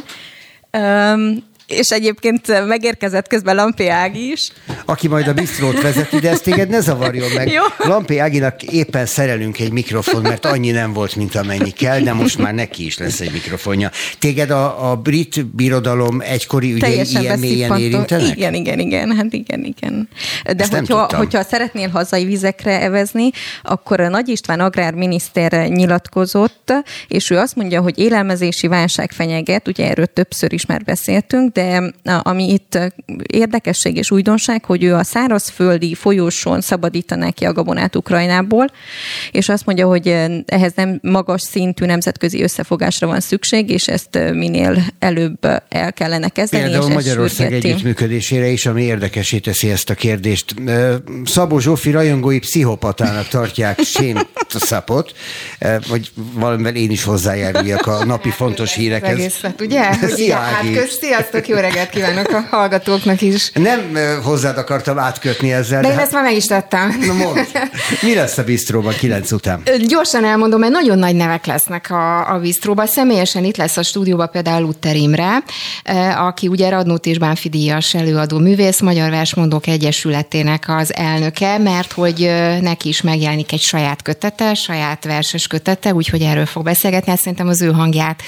Um, És egyébként megérkezett közben Lampi Ági is. Aki majd a bistrót vezeti, de ezt téged ne zavarjon meg. Jó. Lampi Áginak éppen szerelünk egy mikrofon, mert annyi nem volt, mint amennyi kell, de most már neki is lesz egy mikrofonja. Téged a, a brit birodalom egykori ügyei ilyen mélyen érintenek? Igen, igen, igen. Hát igen, igen. De hogyha, hogyha szeretnél hazai vizekre evezni, akkor Nagy István agrárminiszter nyilatkozott, és ő azt mondja, hogy élelmezési válság fenyeget, ugye erről többször is már beszéltünk, de ami itt érdekesség és újdonság, hogy ő a szárazföldi folyóson szabadítaná ki a gabonát Ukrajnából, és azt mondja, hogy ehhez nem magas szintű nemzetközi összefogásra van szükség, és ezt minél előbb el kellene kezdeni. Például Magyarország együttműködésére is, ami érdekessé teszi ezt a kérdést. Szabó Zsófi rajongói pszichopatának tartják Shane Szapot, vagy valamivel én is hozzájáruljak a napi fontos hírekhez. Megészlet, ugye? Szia, hát sziasztok! Jó reggelt kívánok a hallgatóknak is. Nem hozzád akartam átkötni ezzel. De, de én hát... ezt már meg is tettem. Na mondd, mi lesz a bistróban kilenc után? Gyorsan elmondom, mert nagyon nagy nevek lesznek a, a bistróban. Személyesen itt lesz a stúdióban például Luther Imre, aki ugye Radnóti és Bánffy díjas előadó művész, Magyar Versmondók Egyesületének az elnöke, mert hogy neki is megjelenik egy saját kötete, saját verses kötete, úgyhogy erről fog beszélgetni. Hát szerintem az ő hangját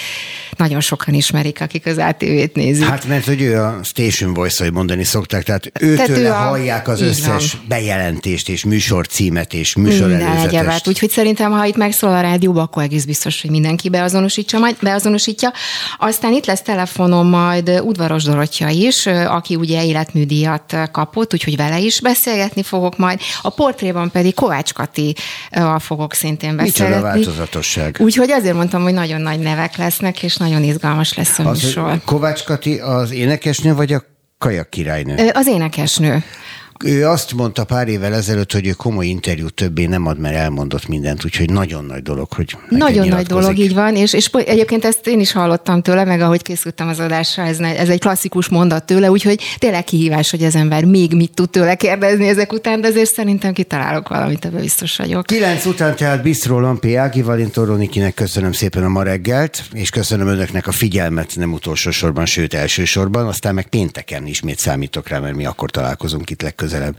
nagyon sokan ismerik, akik az á té vét nézik. Hát mert hogy ő a station voice, hogy mondani szokták, tehát őtől a... hallják az így összes van. Bejelentést és műsorcímet és műsorelőzetest. Úgyhogy szerintem, ha itt megszól a rádióba, akkor egész biztos, hogy mindenki beazonosítja, majd beazonosítja. Aztán itt lesz telefonom majd Udvaros Dorottya is, aki ugye életműdíjat kapott, úgyhogy vele is beszélgetni fogok majd. A portréban pedig Kovács Katival fogok szintén beszélgetni. Micsoda változatosság. Úgyhogy azért mondtam, hogy nagyon nagy nevek lesznek, és nagyon izgalmas lesz a műsor. Kovács Kati az énekesnő, vagy a kajakkirálynő? Az énekesnő. ő azt mondta pár évvel ezelőtt, hogy ő komoly interjút többé nem ad, mert elmondott mindent, úgyhogy nagyon nagy dolog, hogy nagyon nagy dolog, így van, és, és egyébként ezt én is hallottam tőle, meg ahogy készültem az adásra, ez, ez egy klasszikus mondat tőle, úgyhogy tényleg kihívás, hogy az ember még mit tud tőle kérdezni ezek után, de azért szerintem kitalálok valamit, ebben biztos vagyok. Kilenc után tehát Bistró Lampi Ágival, én Toró Nikinek köszönöm szépen a ma reggelt, és köszönöm önöknek a figyelmet, nem utolsó sorban, sőt elsősorban, aztán meg pénteken ismét számítok rá, mert mi akkor találkozunk itt legközelebb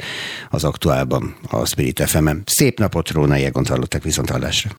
az Aktuálban, a Spirit ef emen. Szép napot, Rónai Egont hallottak, viszonthallásra.